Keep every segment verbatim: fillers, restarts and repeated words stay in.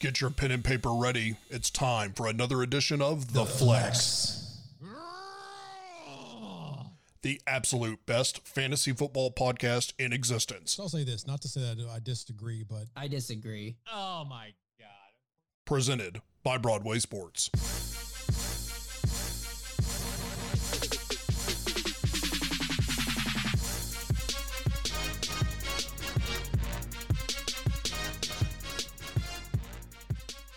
Get your pen and paper ready. It's time for another edition of The, the Flex. Flex. The absolute best fantasy football podcast in existence. So I'll say this, not to say that I disagree, but... I disagree. Oh my God. Presented by Broadway Sports.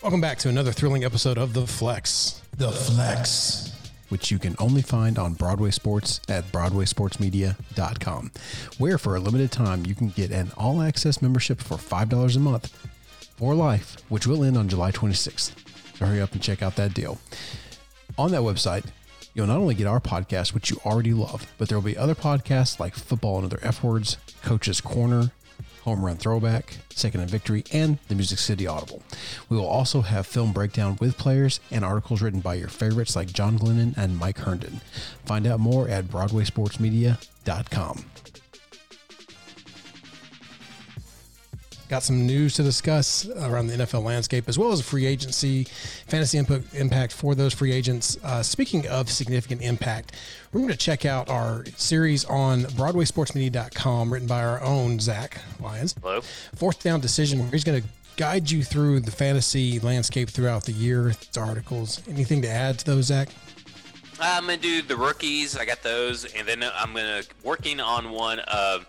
Welcome back to another thrilling episode of The Flex. The Flex. Which you can only find on Broadway Sports at broadway sports media dot com, where for a limited time you can get an all-access membership for five dollars a month for life, which will end on July twenty-sixth. So hurry up and check out that deal. On that website, you'll not only get our podcast, which you already love, but there will be other podcasts like Football and Other F-Words, Coach's Corner, Home Run Throwback, Second and Victory, and the Music City Audible. We will also have film breakdown with players and articles written by your favorites like John Glennon and Mike Herndon. Find out more at broadway sports media dot com. Got some news to discuss around the N F L landscape, as well as free agency, fantasy input, impact for those free agents. Uh, speaking of significant impact, we're going to check out our series on broadway sports media dot com, written by our own Zach Lyons. Hello. Fourth Down Decision, where he's going to guide you through the fantasy landscape throughout the year. It's articles. Anything to add to those, Zach? I'm going to do the rookies. I got those. And then I'm going to working on one of...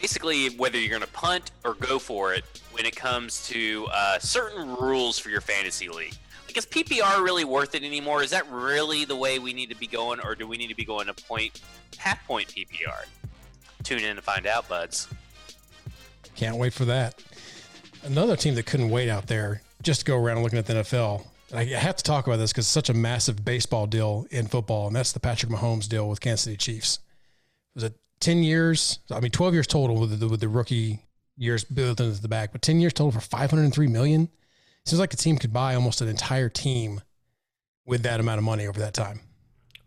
basically, whether you're going to punt or go for it when it comes to uh, certain rules for your fantasy league. Like, is P P R really worth it anymore? Is that really the way we need to be going, or do we need to be going to point, half point P P R? Tune in to find out, buds. Can't wait for that. Another team that couldn't wait out there, just to go around looking at the N F L. I have to talk about this because it's such a massive baseball deal in football, and that's the Patrick Mahomes deal with Kansas City Chiefs. It was a ten years, I mean, twelve years total with the, with the rookie years built into the back, but ten years total for five hundred three million dollars. Seems like a team could buy almost an entire team with that amount of money over that time.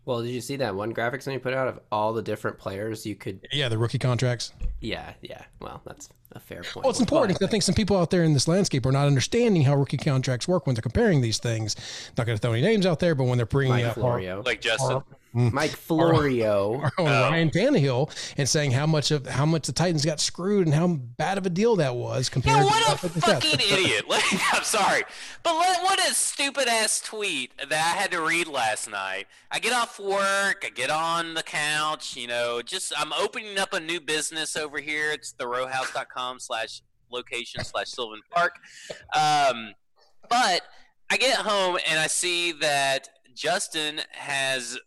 Well, did you see that one graphic somebody put out of all the different players you could... Yeah, the rookie contracts. Yeah, yeah. Well, that's a fair point. Well, it's important because I think some people out there in this landscape are not understanding how rookie contracts work when they're comparing these things. Not going to throw any names out there, but when they're bringing up... Mike Florio. Like Justin... Mike Florio, or, or uh, Ryan Tannehill, and saying how much of how much the Titans got screwed and how bad of a deal that was compared. Yeah, what to what a fucking idiot! Like, I'm sorry, but what, what a stupid ass tweet that I had to read last night. I get off work, I get on the couch, you know, just I'm opening up a new business over here. It's the row house dot com slash location slash Sylvan Park. Um, but I get home and I see that Justin has,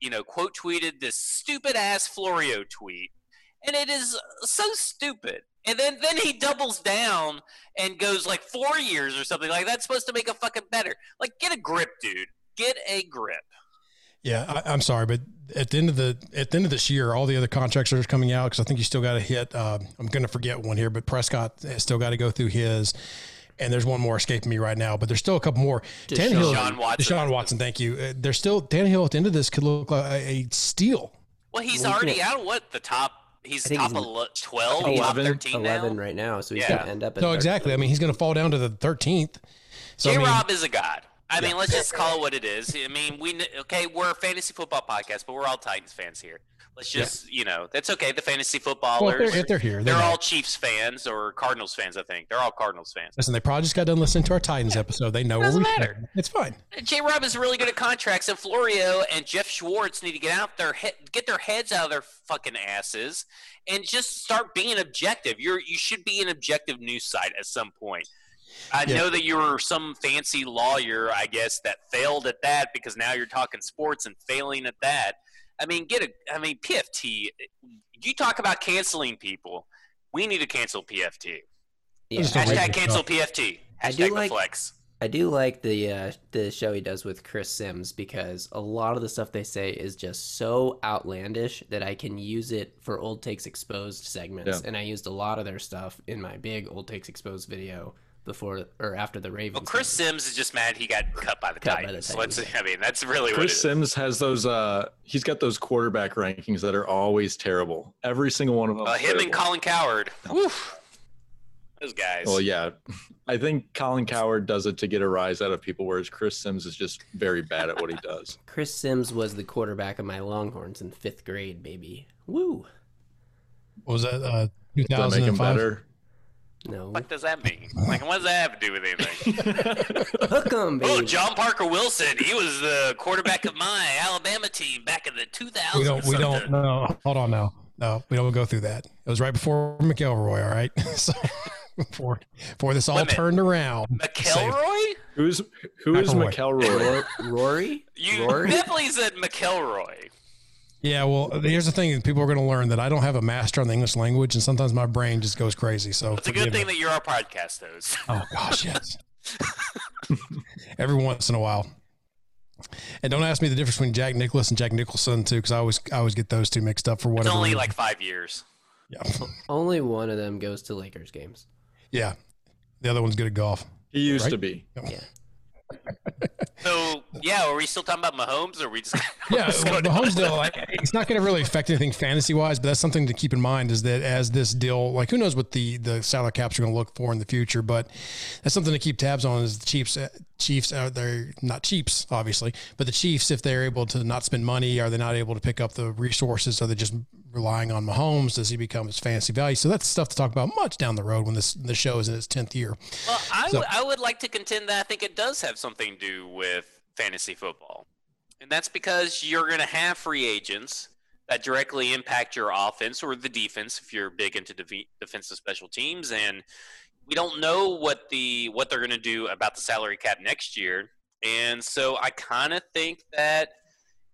you know, quote tweeted this stupid ass Florio tweet, and it is so stupid. And then, then he doubles down and goes like four years or something like that's supposed to make it fucking better. Like, get a grip, dude. Get a grip. Yeah, I, I'm sorry, but at the end of the at the end of this year, all the other contracts are coming out because I think you still got to hit. Uh, I'm going to forget one here, but Prescott has still got to go through his. And there's one more escaping me right now, but there's still a couple more. Tannehill, Deshaun Watson. Deshaun Watson, thank you. Uh, there's still Tannehill at the end of this could look like a steal. Well, he's well, already out. What the top? He's top he's twelve, eleven, top thirteen, eleven now. Right now. So he's yeah. going to end up. At no, thirteen. Exactly. I mean, he's going to fall down to the thirteenth. So, J. Rob I mean, is a god. I mean, yeah. Let's just call it what it is. I mean, we okay. We're a fantasy football podcast, but we're all Titans fans here. Let's just, yeah. you know, that's okay. The fantasy footballers, well, if they're, if they're here. They're, they're all Chiefs fans or Cardinals fans. I think they're all Cardinals fans. Listen, they probably just got done listening to our Titans yeah. episode. They know it doesn't matter. Saying. It's fine. J. Rob is really good at contracts, and Florio and Jeff Schwartz need to get out their he- get their heads out of their fucking asses, and just start being objective. You're you should be an objective news site at some point. I yeah. know that you were some fancy lawyer, I guess, that failed at that because now you're talking sports and failing at that. I mean, get a. I mean, P F T. You talk about canceling people. We need to cancel P F T. Yeah. Hashtag cancel P F T. Hashtag the flex. I do like the uh, the show he does with Chris Simms because a lot of the stuff they say is just so outlandish that I can use it for Old Takes Exposed segments, yeah. and I used a lot of their stuff in my big Old Takes Exposed video. Before or after the Ravens. Well, Chris Simms is just mad he got cut by the cut Titans. By the Titans. I mean, that's really Chris what it is. Simms has those. Uh, he's got those quarterback rankings that are always terrible. Every single one of them. Uh, him terrible. And Colin Cowherd. Woof. Those guys. Well, yeah. I think Colin Cowherd does it to get a rise out of people, whereas Chris Simms is just very bad at what he does. Chris Simms was the quarterback of my Longhorns in fifth grade, baby. Woo. What was that? Uh, two thousand five? Does that make him better? No. What does that mean? Like, what does that have to do with anything? Hook 'em, baby. Oh, John Parker Wilson. He was the quarterback of my Alabama team back in the two thousands. We don't, we don't, no, hold on now. No, we don't go through that. It was right before McElroy, all right? So, before, before this all Limit. turned around. McElroy? Who's who is McElroy? Rory? You Rory? Definitely said McElroy. Yeah, well, here's the thing. People are going to learn that I don't have a master on the English language, and sometimes my brain just goes crazy. So it's a good thing me. that you're our podcast host. Oh, gosh, yes. Every once in a while. And don't ask me the difference between Jack Nicklaus and Jack Nicholson, too, because I always, I always get those two mixed up for whatever. It's only reason. Like five years. Yeah. Only one of them goes to Lakers games. Yeah. The other one's good at golf. He used right? to be. Yeah. So, yeah, are we still talking about Mahomes, or are we just yeah, well, Mahomes deal, like, it's not going to really affect anything fantasy-wise, but that's something to keep in mind is that as this deal, like, who knows what the, the salary caps are going to look for in the future, but that's something to keep tabs on is the Chiefs, uh, Chiefs out there, not Chiefs, obviously, but the Chiefs, if they're able to not spend money, are they not able to pick up the resources? Are they just relying on Mahomes? Does he become his fantasy value? So that's stuff to talk about much down the road when this the show is in its tenth year. Well, I, so, I would like to contend that I think it does have something to do with fantasy football. And that's because you're going to have free agents that directly impact your offense or the defense if you're big into def- defensive special teams. And we don't know what the what they're going to do about the salary cap next year. And so I kind of think that,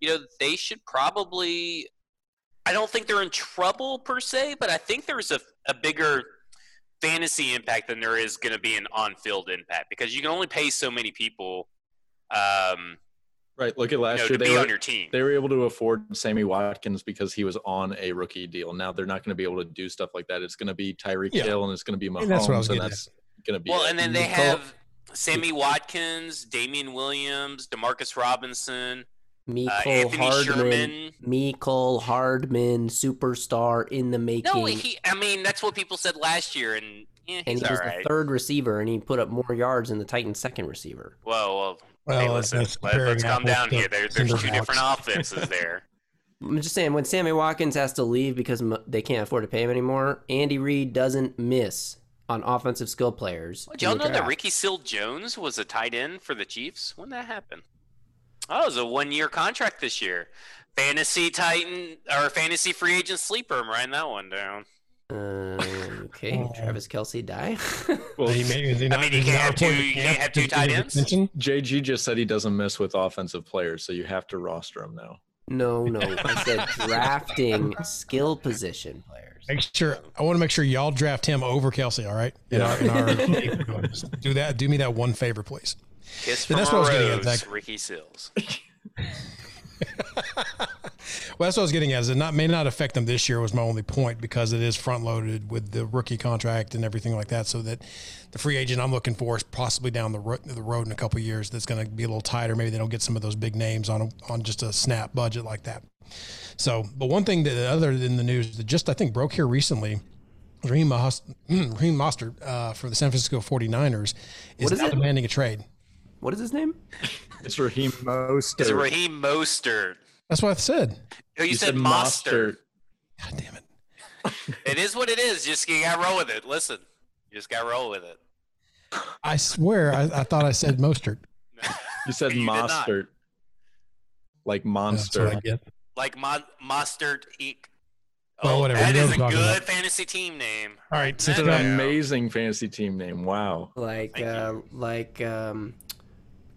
you know, they should probably – I don't think they're in trouble per se, but I think there's a, a bigger – fantasy impact than there is going to be an on-field impact because you can only pay so many people. Um, right. Look at last you know, year. They were on your team. They were able to afford Sammy Watkins because he was on a rookie deal. Now they're not going to be able to do stuff like that. It's going to be Tyreek yeah. Hill and it's going to be Mahomes. And that's what I was going to be. Well, and then they have Sammy Watkins, Damian Williams, DeMarcus Robinson, Michael uh, Hardman, Michael Hardman, superstar in the making. No, he, I mean, that's what people said last year, and eh, he's and he all was right. the third receiver, and he put up more yards than the Titans' second receiver. Whoa, well, well hey, listen, let's, let's, let's calm down here. There, there's two different offenses there. I'm just saying, when Sammy Watkins has to leave because they can't afford to pay him anymore, Andy Reid doesn't miss on offensive skill players. Well, did y'all know that Ricky Seals-Jones was a tight end for the Chiefs? When did that happen? Oh, it was a one-year contract this year. Fantasy Titan or fantasy free agent sleeper. I'm writing that one down. Uh, okay, oh. Travis Kelce die. Well, he may. He not, I mean, you can't have two. You can't have two tight ends. J G just said he doesn't mess with offensive players, so you have to roster them now. No, no, I said drafting skill position players. Make sure I want to make sure y'all draft him over Kelce. All right, in yeah. our, in our do that. Do me that one favor, please. Kiss from that's what I was getting at, like, Ricky Seals. Well, that's what I was getting at. Is it not may not affect them this year was my only point because it is front loaded with the rookie contract and everything like that. So that the free agent I'm looking for is possibly down the ro- the road in a couple of years. That's going to be a little tighter. Maybe they don't get some of those big names on a, on just a snap budget like that. So, but one thing that other than the news that just I think broke here recently. Raheem Mostert uh, for the San Francisco forty-niners is, is now it? demanding a trade. What is his name? It's Raheem Mostert. It's Raheem Mostert. That's what I said. Oh, you, you said, said Mostert. God damn it. It is what it is. Just you got to roll with it. Listen, you just got to roll with it. I swear I, I thought I said Mostert. You said you Mostert. Like monster. I get. Like Mon- Mostert Eek. Well, oh, whatever. That is a good about. fantasy team name. All right, so it's an amazing fantasy team name. Wow. Like, uh, like um,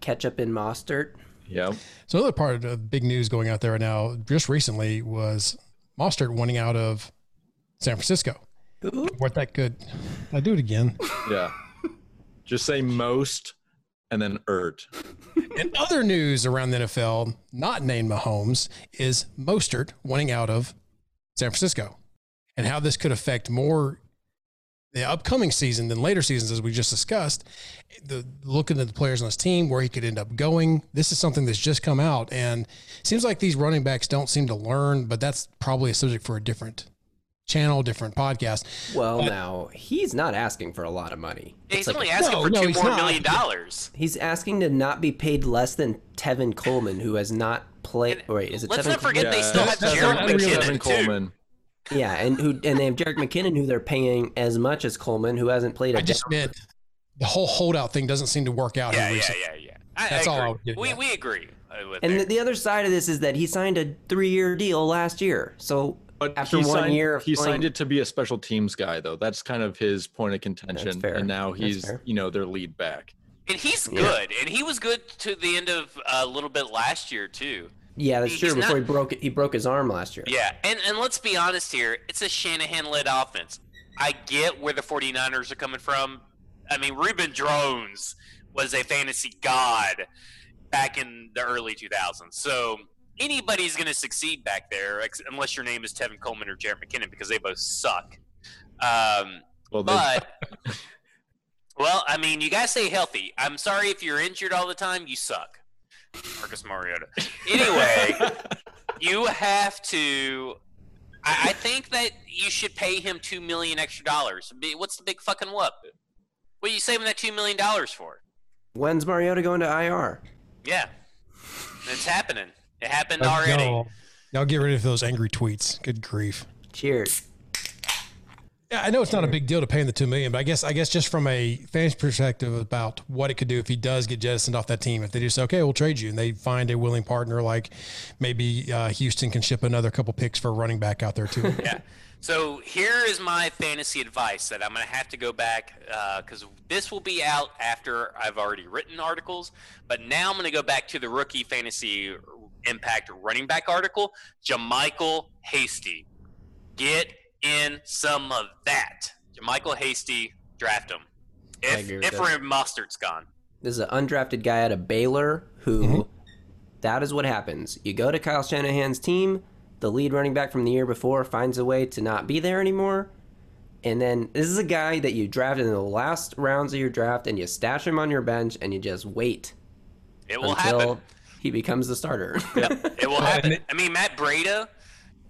ketchup and mustard. Yep. So another part of the big news going out there right now, just recently, was Mostert wanting out of San Francisco. Ooh. What that could? I do it again. Yeah. Just say most, and then ert. And other news around the N F L, not named Mahomes, is Mostert wanting out of San Francisco and how this could affect more the upcoming season than later seasons, as we just discussed, the looking at the players on his team, where he could end up going. This is something that's just come out and it seems like these running backs don't seem to learn, but that's probably a subject for a different channel, different podcast. Well, but now he's not asking for a lot of money. He's like, only asking no, for no, two more not. million dollars. He's asking to not be paid less than Tevin Coleman, who has not played. And wait, is it? Let's Tevin not forget Coleman? They still yeah, have Jared McKinnon Coleman. Too. Yeah, and who and they have Jared McKinnon, who they're paying as much as Coleman, who hasn't played. I a just did. The whole holdout thing doesn't seem to work out. Yeah, yeah, yeah, yeah. I, That's I all. I would we we agree. With and there. The other side of this is that he signed a three-year deal last year. So but after one signed, year, of he playing, signed it to be a special teams guy, though. That's kind of his point of contention. And now he's, you know, their lead back. And he's yeah. good. And he was good to the end of a little bit last year too. Yeah, that's true. He's Before not, he broke he broke his arm last year. Yeah, and and let's be honest here. It's a Shanahan-led offense. I get where the 49ers are coming from. I mean, Ruben Drones was a fantasy god back in the early two thousands. So anybody's going to succeed back there, ex- unless your name is Tevin Coleman or Jared McKinnon, because they both suck. Um, well, but, well, I mean, you got to stay healthy. I'm sorry if you're injured all the time. You suck, Marcus Mariota. Anyway, you have to – I think that you should pay him two million dollars extra dollars. What's the big fucking whoop? What are you saving that two million dollars for? When's Mariota going to I R? Yeah, it's happening. It happened Let's already. Go. Now get rid of those angry tweets. Good grief. Cheers. Yeah, I know it's not a big deal to pay him the two million dollars, but I guess I guess just from a fan's perspective about what it could do if he does get jettisoned off that team, if they just say, okay, we'll trade you, and they find a willing partner, like maybe uh, Houston can ship another couple picks for a running back out there too. Yeah. So here is my fantasy advice that I'm going to have to go back because uh, this will be out after I've already written articles. But now I'm going to go back to the rookie fantasy impact running back article, JaMycal Hasty. Get in some of that. JaMycal Hasty, draft him. If, if Raheem Mostert's gone. This is an undrafted guy out of Baylor who mm-hmm. that is what happens. You go to Kyle Shanahan's team. The lead running back from the year before finds a way to not be there anymore. And then this is a guy that you drafted in the last rounds of your draft, and you stash him on your bench, and you just wait. It will until happen. He becomes the starter. Yep. It will happen. I mean, Matt Breida.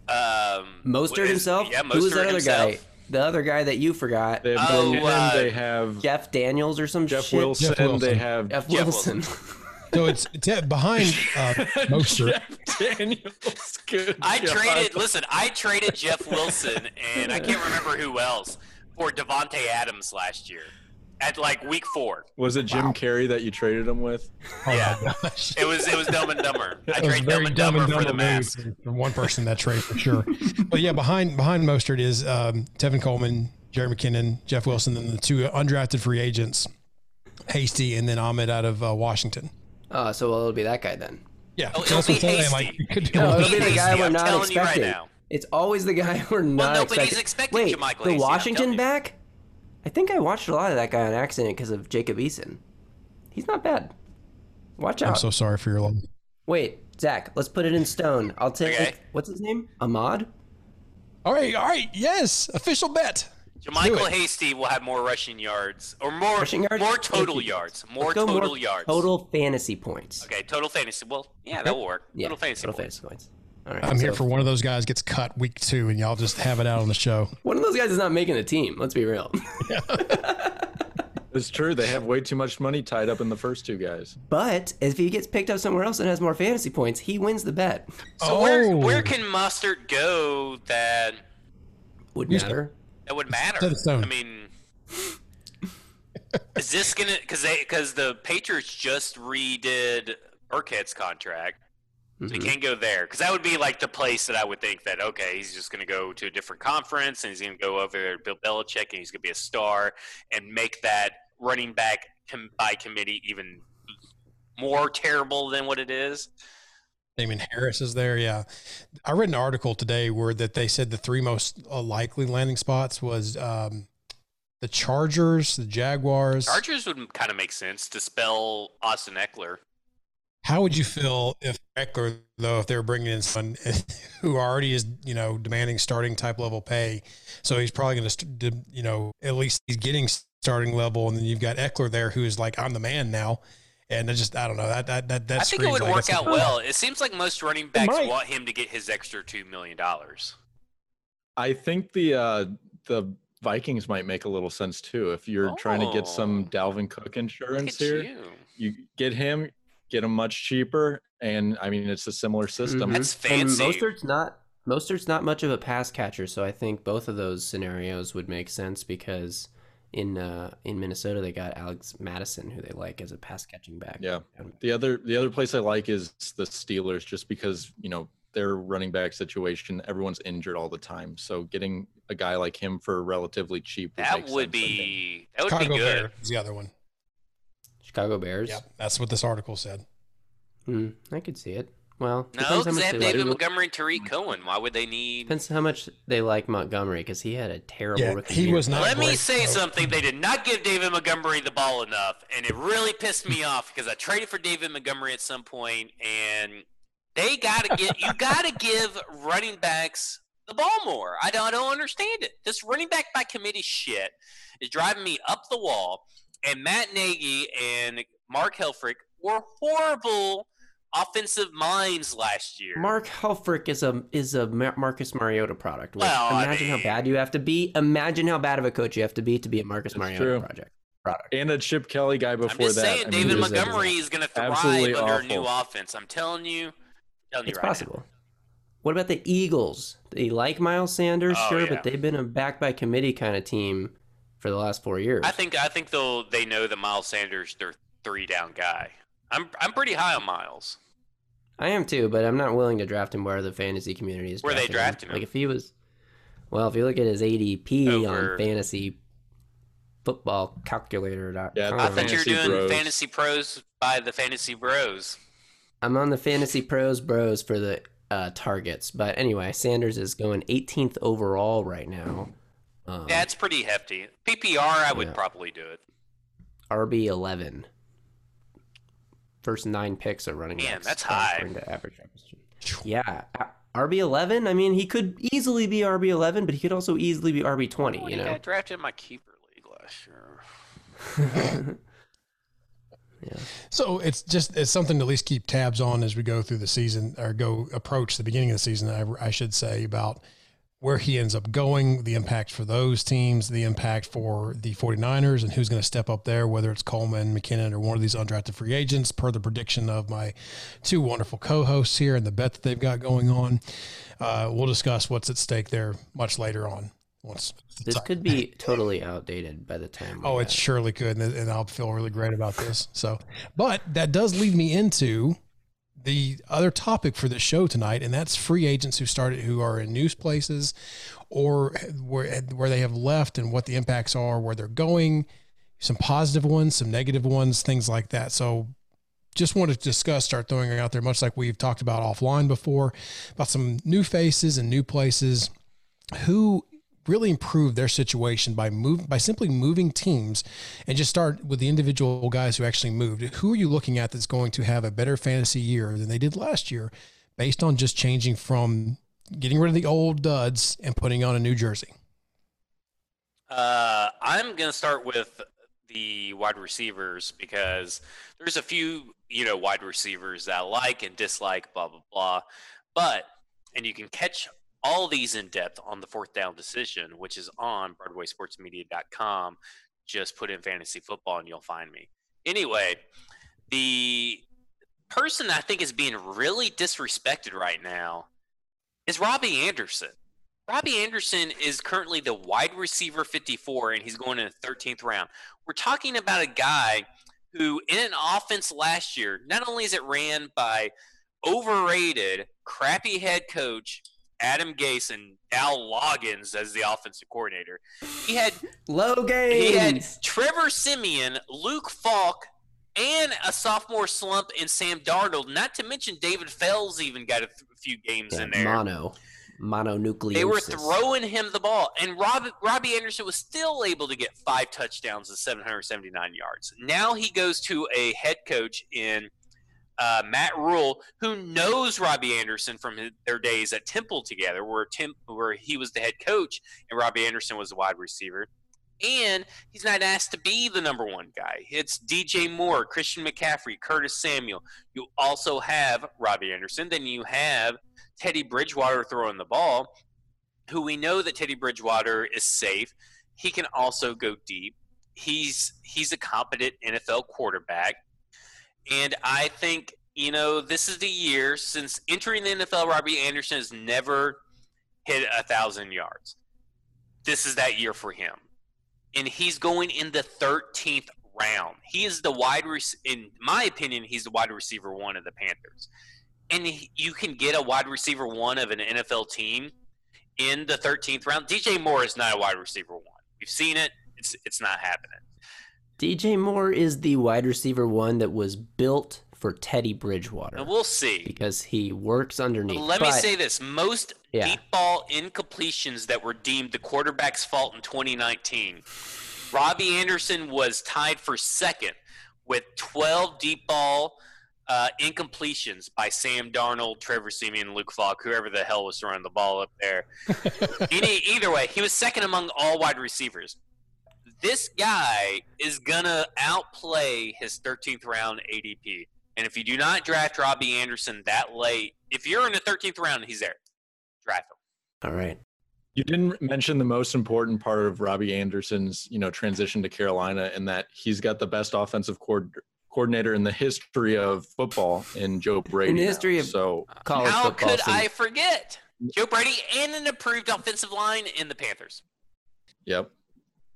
Um, Mostert is, himself? Yeah, Mostert Who was that other himself? guy? The other guy that you forgot. They have, oh, uh, they have Jeff Daniels or some Jeff shit. Wilson. Jeff Wilson. They have Jeff Wilson. Jeff Wilson. So it's, it's behind uh, Mostert. Jeff Daniels, good I job. traded. Listen, I traded Jeff Wilson and I can't remember who else for Devontae Adams last year at like week four. Was it Jim wow. Carrey that you traded him with? Oh yeah, it was. It was Dumb and Dumber. I traded Dumb and Dumber for the mask. One person that trade for sure. But yeah, behind behind Mostert is um, Tevin Coleman, Jared McKinnon, Jeff Wilson, and the two undrafted free agents, Hasty, and then Ahmed out of uh, Washington. Uh, so it'll be that guy then. Yeah. Oh, it'll be Hasty. Like, it no, it'll be the guy we're I'm not expecting. Right it's always the guy we're not well, no, expecting. expecting. Wait, JaMycal the Hasty, Washington back? I think I watched a lot of that guy on accident because of Jacob Eason. He's not bad. Watch out. I'm so sorry for your loss. Wait, Zach, let's put it in stone. I'll take okay. What's his name? Ahmad? All right, all right. Yes, official bet. JaMycal Hasty will have more rushing yards, or more yards? more total yards, more total more yards, total fantasy points. Okay, total fantasy. Well, yeah, that will work. Yeah, total fantasy total points. Fantasy points. All right. I'm so. here for one of those guys gets cut week two, and y'all just have it out on the show. One of those guys is not making the team. Let's be real. Yeah. It's true. They have way too much money tied up in the first two guys. But if he gets picked up somewhere else and has more fantasy points, he wins the bet. So oh. where where can Mostert go that would matter? It would matter. I mean, is this gonna because they because the Patriots just redid Burkhead's contract, so mm-hmm. he can't go there because that would be like the place that I would think that okay, he's just gonna go to a different conference and he's gonna go over there to Bill Belichick and he's gonna be a star and make that running back by committee even more terrible than what it is. Damon Harris is there. Yeah. I read an article today where that they said the three most likely landing spots was um, the Chargers, the Jaguars. Chargers would kind of make sense to spell Austin Ekeler. How would you feel if Ekeler, though, if they're bringing in someone who already is, you know, demanding starting type level pay. So he's probably going to, you know, at least he's getting starting level. And then you've got Ekeler there who is like, I'm the man now. And I just, I don't know. That, that, that, that I think it would like work out well. It seems like most running backs want him to get his extra two million dollars. I think the uh, the Vikings might make a little sense too. If you're oh. trying to get some Dalvin Cook insurance here, you. you get him, get him much cheaper. And I mean, it's a similar system. Mm-hmm. That's fancy. And Mostert's not Mostert's not much of a pass catcher, so I think both of those scenarios would make sense because in uh, in Minnesota they got Alex Madison, who they like as a pass catching back. Yeah. The other the other place I like is the Steelers, just because you know. Their running back situation, everyone's injured all the time. So getting a guy like him for relatively cheap would that would sense, be that would Chicago be good. Bears is the other one. Chicago Bears. Yep, that's what this article said. Hmm, I could see it. Well, no, because they have David Montgomery and Tariq Cohen. Why would they need? Depends how much they like Montgomery because he had a terrible yeah, rookie. He was not. Let me say something. They did not give David Montgomery the ball enough, and it really pissed me off because I traded for David Montgomery at some point and. They gotta get you. Gotta give running backs the ball more. I don't, I don't understand it. This running back by committee shit is driving me up the wall. And Matt Nagy and Mark Helfrich were horrible offensive minds last year. Mark Helfrich is a is a Marcus Mariota product. Like, well, imagine I mean, how bad you have to be. Imagine how bad of a coach you have to be to be a Marcus Mariota true. project. Product. And a Chip Kelly guy before I'm just that. Saying, I mean, David Montgomery is going to thrive under awful. a new offense. I'm telling you. It's right possible. Now. What about the Eagles? They like Miles Sanders, oh, sure, yeah. but they've been a back by committee kind of team for the last four years. I think I think they'll they know that Miles Sanders their three down guy. I'm I'm pretty high on Miles. I am too, but I'm not willing to draft him where the fantasy community is. Where they draft him. him? Like if he was, well, if you look at his A D P Over. on fantasy football calculator dot com. Yeah, I thought you were doing bros. fantasy pros by the fantasy bros. I'm on the Fantasy Pros Bros for the uh, targets. But anyway, Sanders is going eighteenth overall right now. Um, yeah, it's pretty hefty. P P R, I would yeah. probably do it. R B eleven. First nine picks are running. Damn, backs, that's high. To average. Yeah, R B eleven. I mean, he could easily be R B eleven, but he could also easily be R B twenty, oh, you yeah, know? I drafted in my keeper league last year. Yeah. So it's just it's something to at least keep tabs on as we go through the season or go approach the beginning of the season, I, I should say, about where he ends up going, the impact for those teams, the impact for the 49ers and who's going to step up there, whether it's Coleman, McKinnon, or one of these undrafted free agents, per the prediction of my two wonderful co-hosts here and the bet that they've got going on. Uh, we'll discuss what's at stake there much later on. Once this time. Could be totally outdated by the time. Oh, it out. surely could. And, and I'll feel really great about this. So, but that does lead me into the other topic for the show tonight. And that's free agents who started, who are in new places or where, where they have left and what the impacts are, where they're going, some positive ones, some negative ones, things like that. So just want to discuss, start throwing it out there, much like we've talked about offline before, about some new faces and new places who really improve their situation by move by simply moving teams, and just start with the individual guys who actually moved. Who are you looking at that's going to have a better fantasy year than they did last year based on just changing from getting rid of the old duds and putting on a new jersey? Uh, I'm going to start with the wide receivers because there's a few, you know, wide receivers that I like and dislike, blah, blah, blah. But, and you can catch all these in depth on the Fourth Down Decision, which is on broadway sports media dot com. Just put in fantasy football and you'll find me. Anyway, the person that I think is being really disrespected right now is Robbie Anderson. Robbie Anderson is currently the wide receiver fifty-four, and he's going in the thirteenth round. We're talking about a guy who, in an offense last year, not only is it ran by overrated, crappy head coach Adam Gase and Al Loggins as the offensive coordinator. He had Logan. He had Trevor Siemian, Luke Falk, and a sophomore slump in Sam Darnold. Not to mention David Fells even got a few games yeah, in there. Mono, mononucleosis. They were throwing him the ball, and Rob, Robbie Anderson was still able to get five touchdowns and seven hundred seventy-nine yards. Now he goes to a head coach in. Uh, Matt Rule, who knows Robbie Anderson from his, their days at Temple together, where Tim, where he was the head coach and Robbie Anderson was the wide receiver. And he's not asked to be the number one guy. It's D J Moore, Christian McCaffrey, Curtis Samuel. You also have Robbie Anderson. Then you have Teddy Bridgewater throwing the ball. who we know that Teddy Bridgewater is safe. He can also go deep. He's he's a competent N F L quarterback. And I think, you know, this is the year since entering the N F L, Robbie Anderson has never hit one thousand yards. This is that year for him. And he's going in the thirteenth round. He is the wide receiver, in my opinion, he's the wide receiver one of the Panthers. And he, you can get a wide receiver one of an N F L team in the thirteenth round. D J Moore is not a wide receiver one. We've seen it. It's it's not happening. D J Moore is the wide receiver one that was built for Teddy Bridgewater. And we'll see. Because he works underneath. Let but, me say this. Most yeah. deep ball incompletions that were deemed the quarterback's fault in twenty nineteen, Robbie Anderson was tied for second with twelve deep ball uh, incompletions by Sam Darnold, Trevor Siemian, Luke Falk, whoever the hell was throwing the ball up there. Any, either way, he was second among all wide receivers. This guy is going to outplay his thirteenth round A D P. And if you do not draft Robbie Anderson that late, if you're in the thirteenth round, he's there. Draft him. All right. You didn't mention the most important part of Robbie Anderson's, you know, transition to Carolina, and that he's got the best offensive cord- coordinator in the history of football in Joe Brady. In the history now. of so, college how football. How could season. I forget? Joe Brady and an improved offensive line in the Panthers. Yep.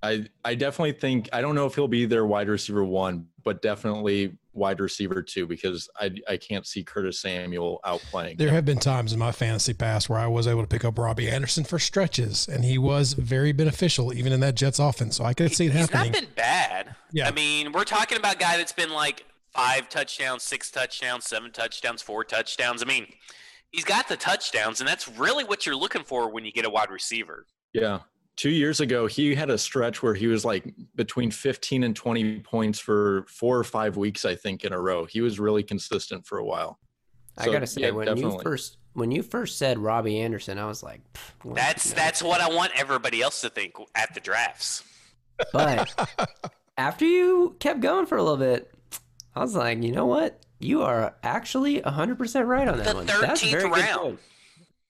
I, I definitely think, I don't know if he'll be their wide receiver one, but definitely wide receiver two, because I I can't see Curtis Samuel outplaying. There him. have been times in my fantasy past where I was able to pick up Robbie Anderson for stretches, and he was very beneficial even in that Jets offense. So I could see it He's happening. He's not been bad. Yeah. I mean, we're talking about a guy that's been like five touchdowns, six touchdowns, seven touchdowns, four touchdowns. I mean, he's got the touchdowns, and that's really what you're looking for when you get a wide receiver. Yeah. Two years ago, he had a stretch where he was like between fifteen and twenty points for four or five weeks, I think, in a row. He was really consistent for a while. I so, gotta say, yeah, when definitely. you first when you first said Robbie Anderson, I was like, that's no. that's what I want everybody else to think at the drafts. But after you kept going for a little bit, I was like, you know what? You are actually one hundred percent right on that the one. The thirteenth round.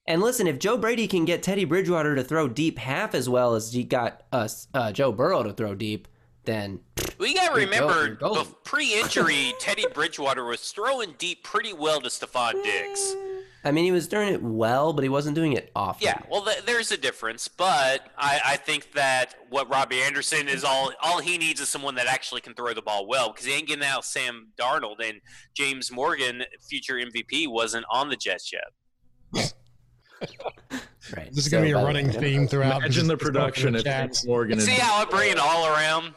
And listen, if Joe Brady can get Teddy Bridgewater to throw deep half as well as he got us uh, Joe Burrow to throw deep, then we got to remember go, pre-injury Teddy Bridgewater was throwing deep pretty well to Stephon Diggs. I mean, he was doing it well, but he wasn't doing it often. Yeah, well, th- there's a difference, but I, I think that what Robbie Anderson is all all he needs is someone that actually can throw the ball well, because he ain't getting out Sam Darnold, and James Morgan, future M V P, wasn't on the Jets yet. Right. This is so going to be a running the, theme throughout. Imagine the production if James Morgan. See how I bring it all around.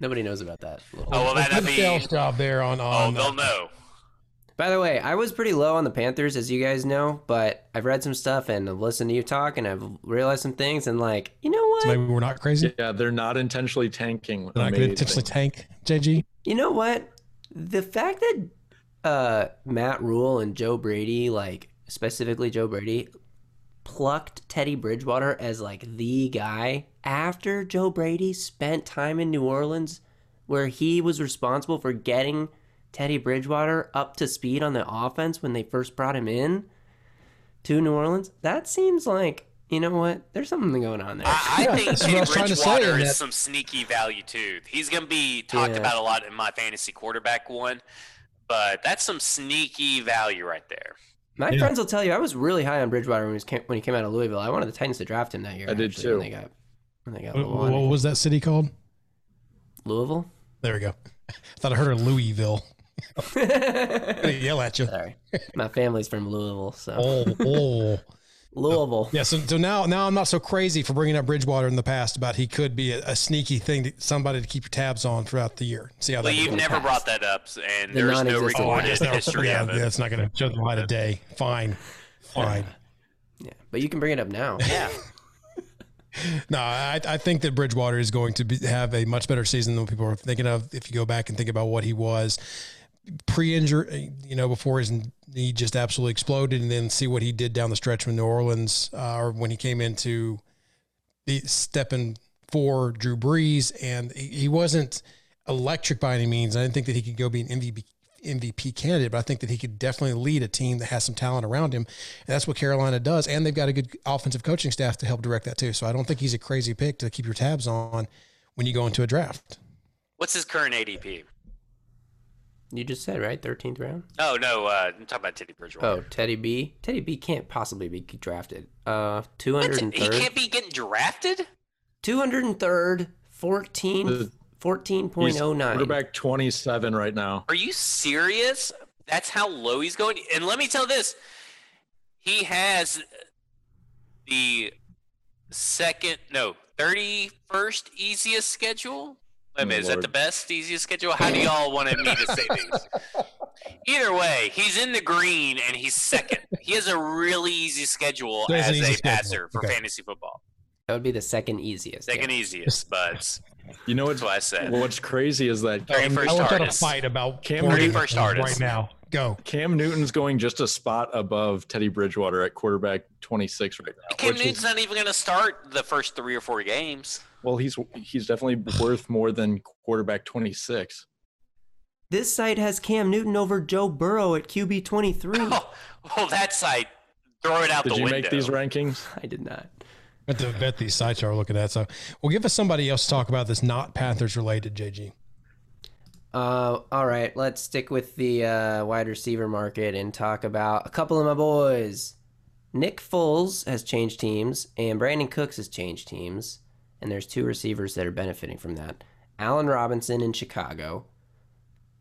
Nobody knows about that. Oh, well, that'd be a job there on. on oh, they'll uh, know. By the way, I was pretty low on the Panthers, as you guys know, but I've read some stuff and I've listened to you talk, and I've realized some things, and like, you know what? So maybe we're not crazy. Yeah, they're not intentionally tanking. They're not going to intentionally tank, J G. You know what? The fact that uh, Matt Rule and Joe Brady, like. specifically Joe Brady, plucked Teddy Bridgewater as like the guy after Joe Brady spent time in New Orleans where he was responsible for getting Teddy Bridgewater up to speed on the offense when they first brought him in to New Orleans. That seems like, you know what, there's something going on there. I, I think Teddy Bridgewater is some sneaky value too. He's going to be talked yeah. about a lot in my fantasy quarterback one, but that's some sneaky value right there. My yeah. friends will tell you I was really high on Bridgewater when he came, when he came out of Louisville. I wanted the Titans to draft him that year. I did actually, too. When they got, when they got what, what was that city called? Louisville. There we go. I thought I heard of Louisville. They yell at you. Sorry, my family's from Louisville, so. Oh, oh. Louisville. Yeah. So, so now, now I'm not so crazy for bringing up Bridgewater in the past about he could be a, a sneaky thing, to, somebody to keep your tabs on throughout the year. See how well, that. You've never past. brought that up, and the there's no recorded oh, history yeah, of it. That's yeah, not going to show the light of day. Fine, fine. Yeah. yeah, but you can bring it up now. Yeah. No, I, I think that Bridgewater is going to be, have a much better season than people are thinking of. If you go back and think about what he was pre-injury, you know, before his knee just absolutely exploded, and then see what he did down the stretch with New Orleans, uh, or when he came into the stepping for Drew Brees, and he, he wasn't electric by any means. I didn't think that he could go be an M V P, M V P candidate, but I think that he could definitely lead a team that has some talent around him. And that's what Carolina does. And they've got a good offensive coaching staff to help direct that too. So I don't think he's a crazy pick to keep your tabs on when you go into a draft. What's his current A D P? You just said, right? thirteenth round? Oh, no. Uh, I'm talking about Teddy Bridgewater. Oh, Teddy B? Teddy B can't possibly be drafted. Uh, two hundred third. He can't be getting drafted? two hundred third, fourteenth, fourteen point oh nine. Quarterback twenty-seven right now. Are you serious? That's how low he's going? And let me tell this. He has the second, no, thirty-first easiest schedule. Wait a minute, is that the best, easiest schedule? How do y'all want me to say these? Either way, he's in the green and he's second. He has a really easy schedule so as a schedule. passer for okay. fantasy football. That would be the second easiest. Second yeah. easiest, but you know what's what I said. What's crazy is that Cam, I want to fight about Cam Newton right now. Go. Cam Newton's going just a spot above Teddy Bridgewater at quarterback twenty-six right now. Cam Newton's is, not even going to start the first three or four games. Well, he's he's definitely worth more than quarterback twenty-six. This site has Cam Newton over Joe Burrow at Q B twenty-three. Oh, well, that site, throw it out did the window. Did you make these rankings? I did not. I bet, the, bet these sites are looking at. So, well, give us somebody else to talk about that's not Panthers related, J G. Uh, all right, let's stick with the uh, wide receiver market and talk about a couple of my boys. Nick Foles has changed teams, and Brandon Cooks has changed teams. And there's two receivers that are benefiting from that. Allen Robinson in Chicago,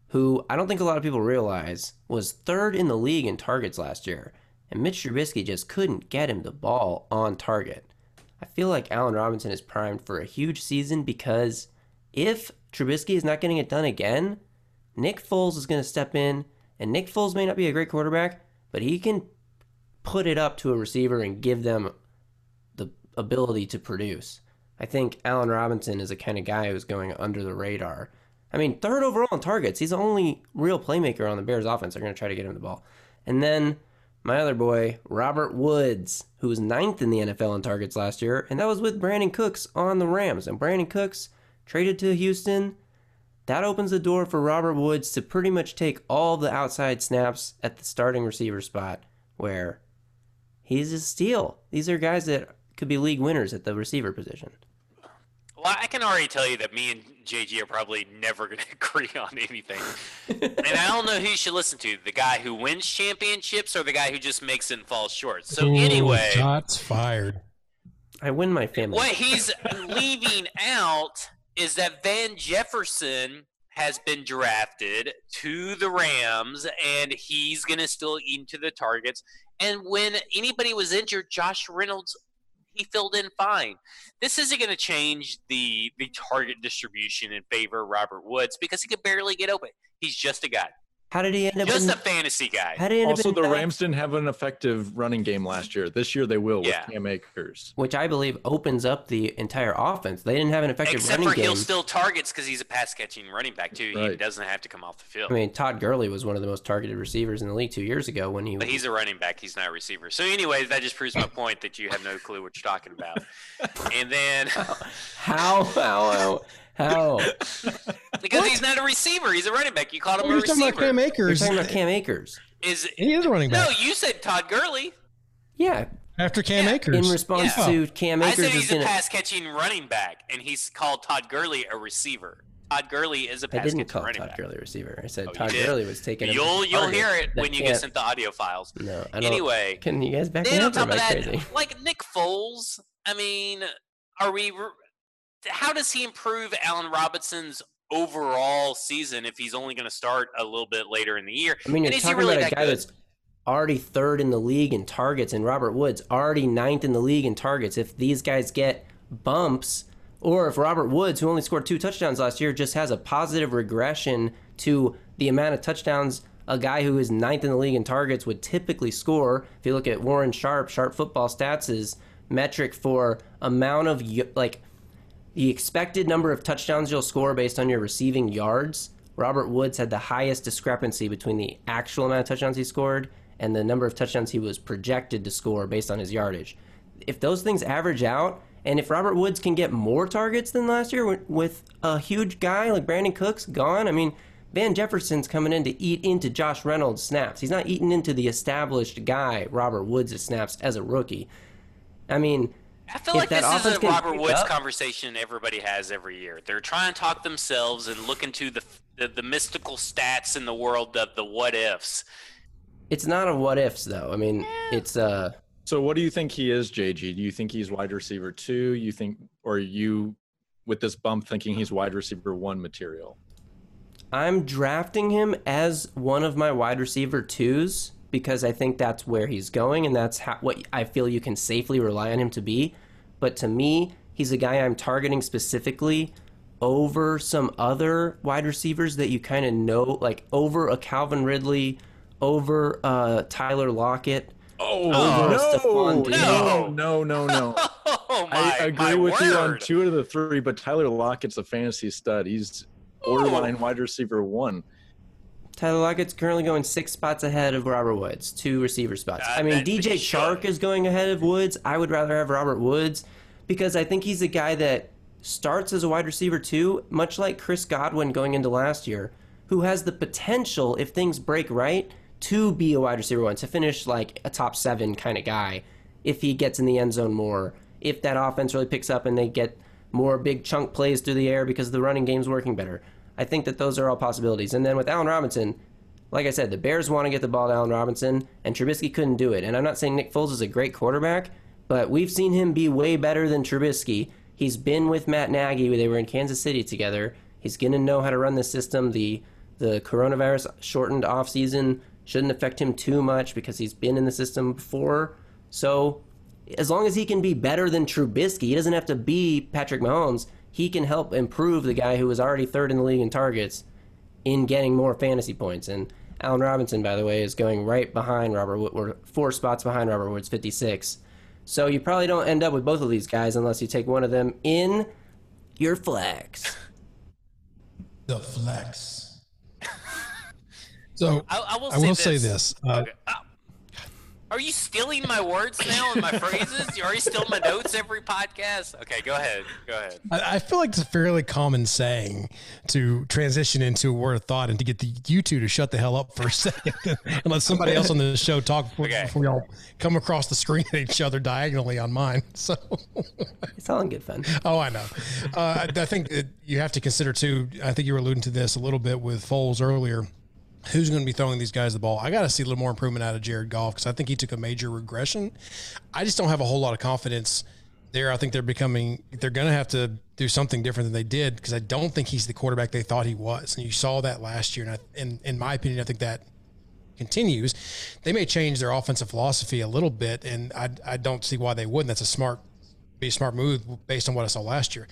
who I don't think a lot of people realize was third in the league in targets last year. And Mitch Trubisky just couldn't get him the ball on target. I feel like Allen Robinson is primed for a huge season because if Trubisky is not getting it done again, Nick Foles is going to step in. And Nick Foles may not be a great quarterback, but he can put it up to a receiver and give them the ability to produce. I think Allen Robinson is the kind of guy who's going under the radar. I mean, third overall in targets. He's the only real playmaker on the Bears offense. They're going to try to get him the ball. And then my other boy, Robert Woods, who was ninth in the N F L in targets last year, and that was with Brandon Cooks on the Rams. And Brandon Cooks traded to Houston. That opens the door for Robert Woods to pretty much take all the outside snaps at the starting receiver spot where he's a steal. These are guys that could be league winners at the receiver position. Well, I can already tell you that me and J G are probably never going to agree on anything. And I don't know who you should listen to, the guy who wins championships or the guy who just makes it and falls short. So Ooh, anyway. Shots fired. I win my family. What he's leaving out is that Van Jefferson has been drafted to the Rams, and he's going to still eat into the targets. And when anybody was injured, Josh Reynolds he filled in fine. This isn't going to change the the target distribution in favor of Robert Woods because he could barely get open. He's just a guy. How did he end up? Just in, a fantasy guy. How did he end also, up the Rams didn't have an effective running game last year. This year they will yeah. with Cam Akers, which I believe opens up the entire offense. They didn't have an effective Except running game. Except for he'll still targets because he's a pass catching running back too. Right. He doesn't have to come off the field. I mean, Todd Gurley was one of the most targeted receivers in the league two years ago when he. But was... he's a running back. He's not a receiver. So, anyways, that just proves my point that you have no clue what you're talking about. And then how how. How? Because what? He's not a receiver. He's a running back. You called him well, a you're receiver. You're talking about Cam Akers. You're talking about Cam Akers. Is, he is a running back. No, you said Todd Gurley. Yeah. After Cam yeah. Akers. In response yeah. to Cam Akers. I said he's is a gonna... pass-catching running back, and he's called Todd Gurley a receiver. Todd Gurley is a pass-catching running back. I didn't call Todd back. Gurley a receiver. I said oh, Todd Gurley was taking a You'll You'll hear it when you can't... get sent the audio files. No. I don't... Anyway. Can you guys back me up? Then on top of that, crazy? Like Nick Foles, I mean, are we – how does he improve Allen Robinson's overall season if he's only going to start a little bit later in the year? I mean, you're talking really about a that guy good? That's already third in the league in targets, and Robert Woods already ninth in the league in targets. If these guys get bumps, or if Robert Woods, who only scored two touchdowns last year, just has a positive regression to the amount of touchdowns a guy who is ninth in the league in targets would typically score. If you look at Warren Sharp, Sharp Football Stats' metric for amount of, like, the expected number of touchdowns you'll score based on your receiving yards, Robert Woods had the highest discrepancy between the actual amount of touchdowns he scored and the number of touchdowns he was projected to score based on his yardage. If those things average out, and if Robert Woods can get more targets than last year with a huge guy like Brandon Cooks gone, I mean, Van Jefferson's coming in to eat into Josh Reynolds' snaps. He's not eating into the established guy, Robert Woods' snaps as a rookie. I mean, I feel like this is a Robert Woods conversation everybody has every year. They're trying to talk themselves and look into the, the, the mystical stats in the world of the what-ifs. It's not a what-ifs, though. I mean, yeah. it's uh, – So what do you think he is, J G? Do you think he's wide receiver two? You think, or are you, with this bump, thinking he's wide receiver one material? I'm drafting him as one of my wide receiver twos because I think that's where he's going, and that's how, what I feel you can safely rely on him to be. But to me, he's a guy I'm targeting specifically over some other wide receivers that you kind of know, like over a Calvin Ridley, over uh, Tyler Lockett. Oh, oh no, no, no, no, no. Oh, my, I agree with word. you on two of the three, but Tyler Lockett's a fantasy stud. He's borderline oh. wide receiver one. Tyler Lockett's currently going six spots ahead of Robert Woods, two receiver spots. God, I mean, D J Chark is going ahead of Woods. I would rather have Robert Woods because I think he's a guy that starts as a wide receiver too, much like Chris Godwin going into last year, who has the potential, if things break right, to be a wide receiver one, to finish like a top seven kind of guy if he gets in the end zone more, if that offense really picks up and they get more big chunk plays through the air because the running game's working better. I think that those are all possibilities. And then with Allen Robinson, like I said, the Bears want to get the ball to Allen Robinson, and Trubisky couldn't do it. And I'm not saying Nick Foles is a great quarterback, but we've seen him be way better than Trubisky. He's been with Matt Nagy. They were in Kansas City together. He's going to know how to run this system. The, the coronavirus shortened offseason shouldn't affect him too much because he's been in the system before. So as long as he can be better than Trubisky, he doesn't have to be Patrick Mahomes. He can help improve the guy who was already third in the league in targets in getting more fantasy points. And Allen Robinson, by the way, is going right behind Robert Woods, or four spots behind Robert Woods, fifty-six. So you probably don't end up with both of these guys unless you take one of them in your flex. The flex. So I, I will, I will say this. Say this. Uh, okay. uh, Are you stealing my words now and my phrases? You already steal my notes every podcast? Okay, go ahead. Go ahead. I, I feel like it's a fairly common saying to transition into a word of thought and to get the, you two to shut the hell up for a second and let somebody else on the show talk before, okay. before we all come across the screen at each other diagonally on mine. So it's all in good fun. Oh, I know. Uh, I, I think that you have to consider, too, I think you were alluding to this a little bit with Foles earlier. Who's going to be throwing these guys the ball? I got to see a little more improvement out of Jared Goff because I think he took a major regression. I just don't have a whole lot of confidence there. I think they're becoming – they're going to have to do something different than they did because I don't think he's the quarterback they thought he was. And you saw that last year. And, I, and in my opinion, I think that continues. They may change their offensive philosophy a little bit, and I, I don't see why they wouldn't. That's a smart – be a smart move based on what I saw last year.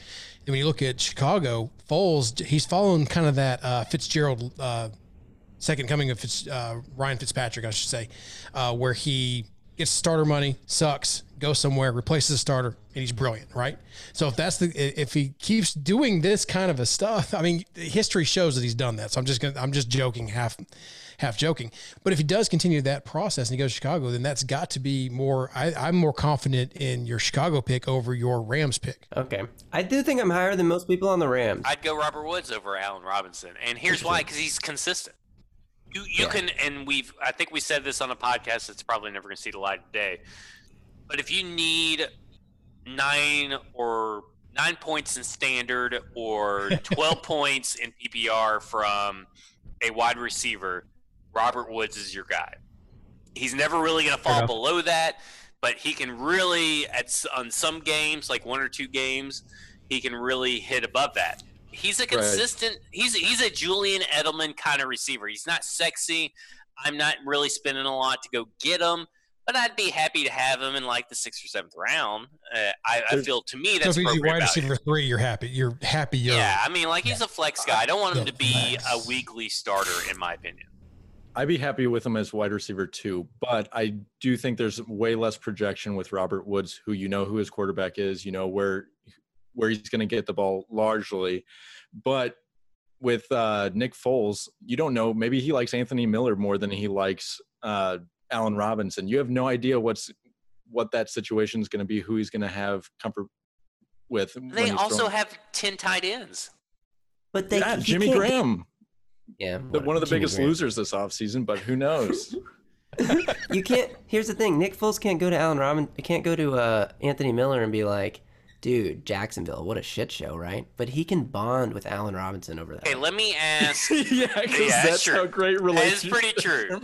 And when you look at Chicago, Foles, he's following kind of that uh, Fitzgerald uh, – second coming of Fitz, uh, Ryan Fitzpatrick, I should say, uh, where he gets starter money, sucks, goes somewhere, replaces a starter, and he's brilliant, right? So if that's the if he keeps doing this kind of a stuff, I mean, history shows that he's done that. So I'm just gonna, I'm just joking, half half joking. But if he does continue that process and he goes to Chicago, then that's got to be more. I, I'm more confident in your Chicago pick over your Rams pick. Okay, I do think I'm higher than most people on the Rams. I'd go Robert Woods over Allen Robinson, and here's why: because he's consistent. You you yeah. can, and we've, I think we said this on a podcast that's probably never going to see the light of day, but if you need nine or nine points in standard or twelve points in P P R from a wide receiver, Robert Woods is your guy. He's never really going to fall below that, but he can really, at on some games, like one or two games, he can really hit above that. He's a consistent right. – he's he's a Julian Edelman kind of receiver. He's not sexy. I'm not really spending a lot to go get him, but I'd be happy to have him in like the sixth or seventh round. Uh, I, I feel to me that's so appropriate. So if he's wide receiver three, you're happy. You're happy. You're, yeah, I mean, like he's a flex guy. I don't want him to be a weekly starter in my opinion. I'd be happy with him as wide receiver two, but I do think there's way less projection with Robert Woods, who you know who his quarterback is, you know where – where he's going to get the ball largely. But with uh, Nick Foles, you don't know. Maybe he likes Anthony Miller more than he likes uh, Allen Robinson. You have no idea what's what that situation is going to be, who he's going to have comfort with. They also throwing. have ten tight ends. But they, yeah, Jimmy Graham. Yeah. One, one of the Jimmy biggest Graham. losers this offseason, but who knows? You can't. Here's the thing. Nick Foles can't go to Allen Robinson. He can't go to uh, Anthony Miller and be like, dude, Jacksonville, what a shit show, right? But he can bond with Allen Robinson over that. Hey, let me ask. yeah, because yeah, that's true. a great relationship. That is pretty true.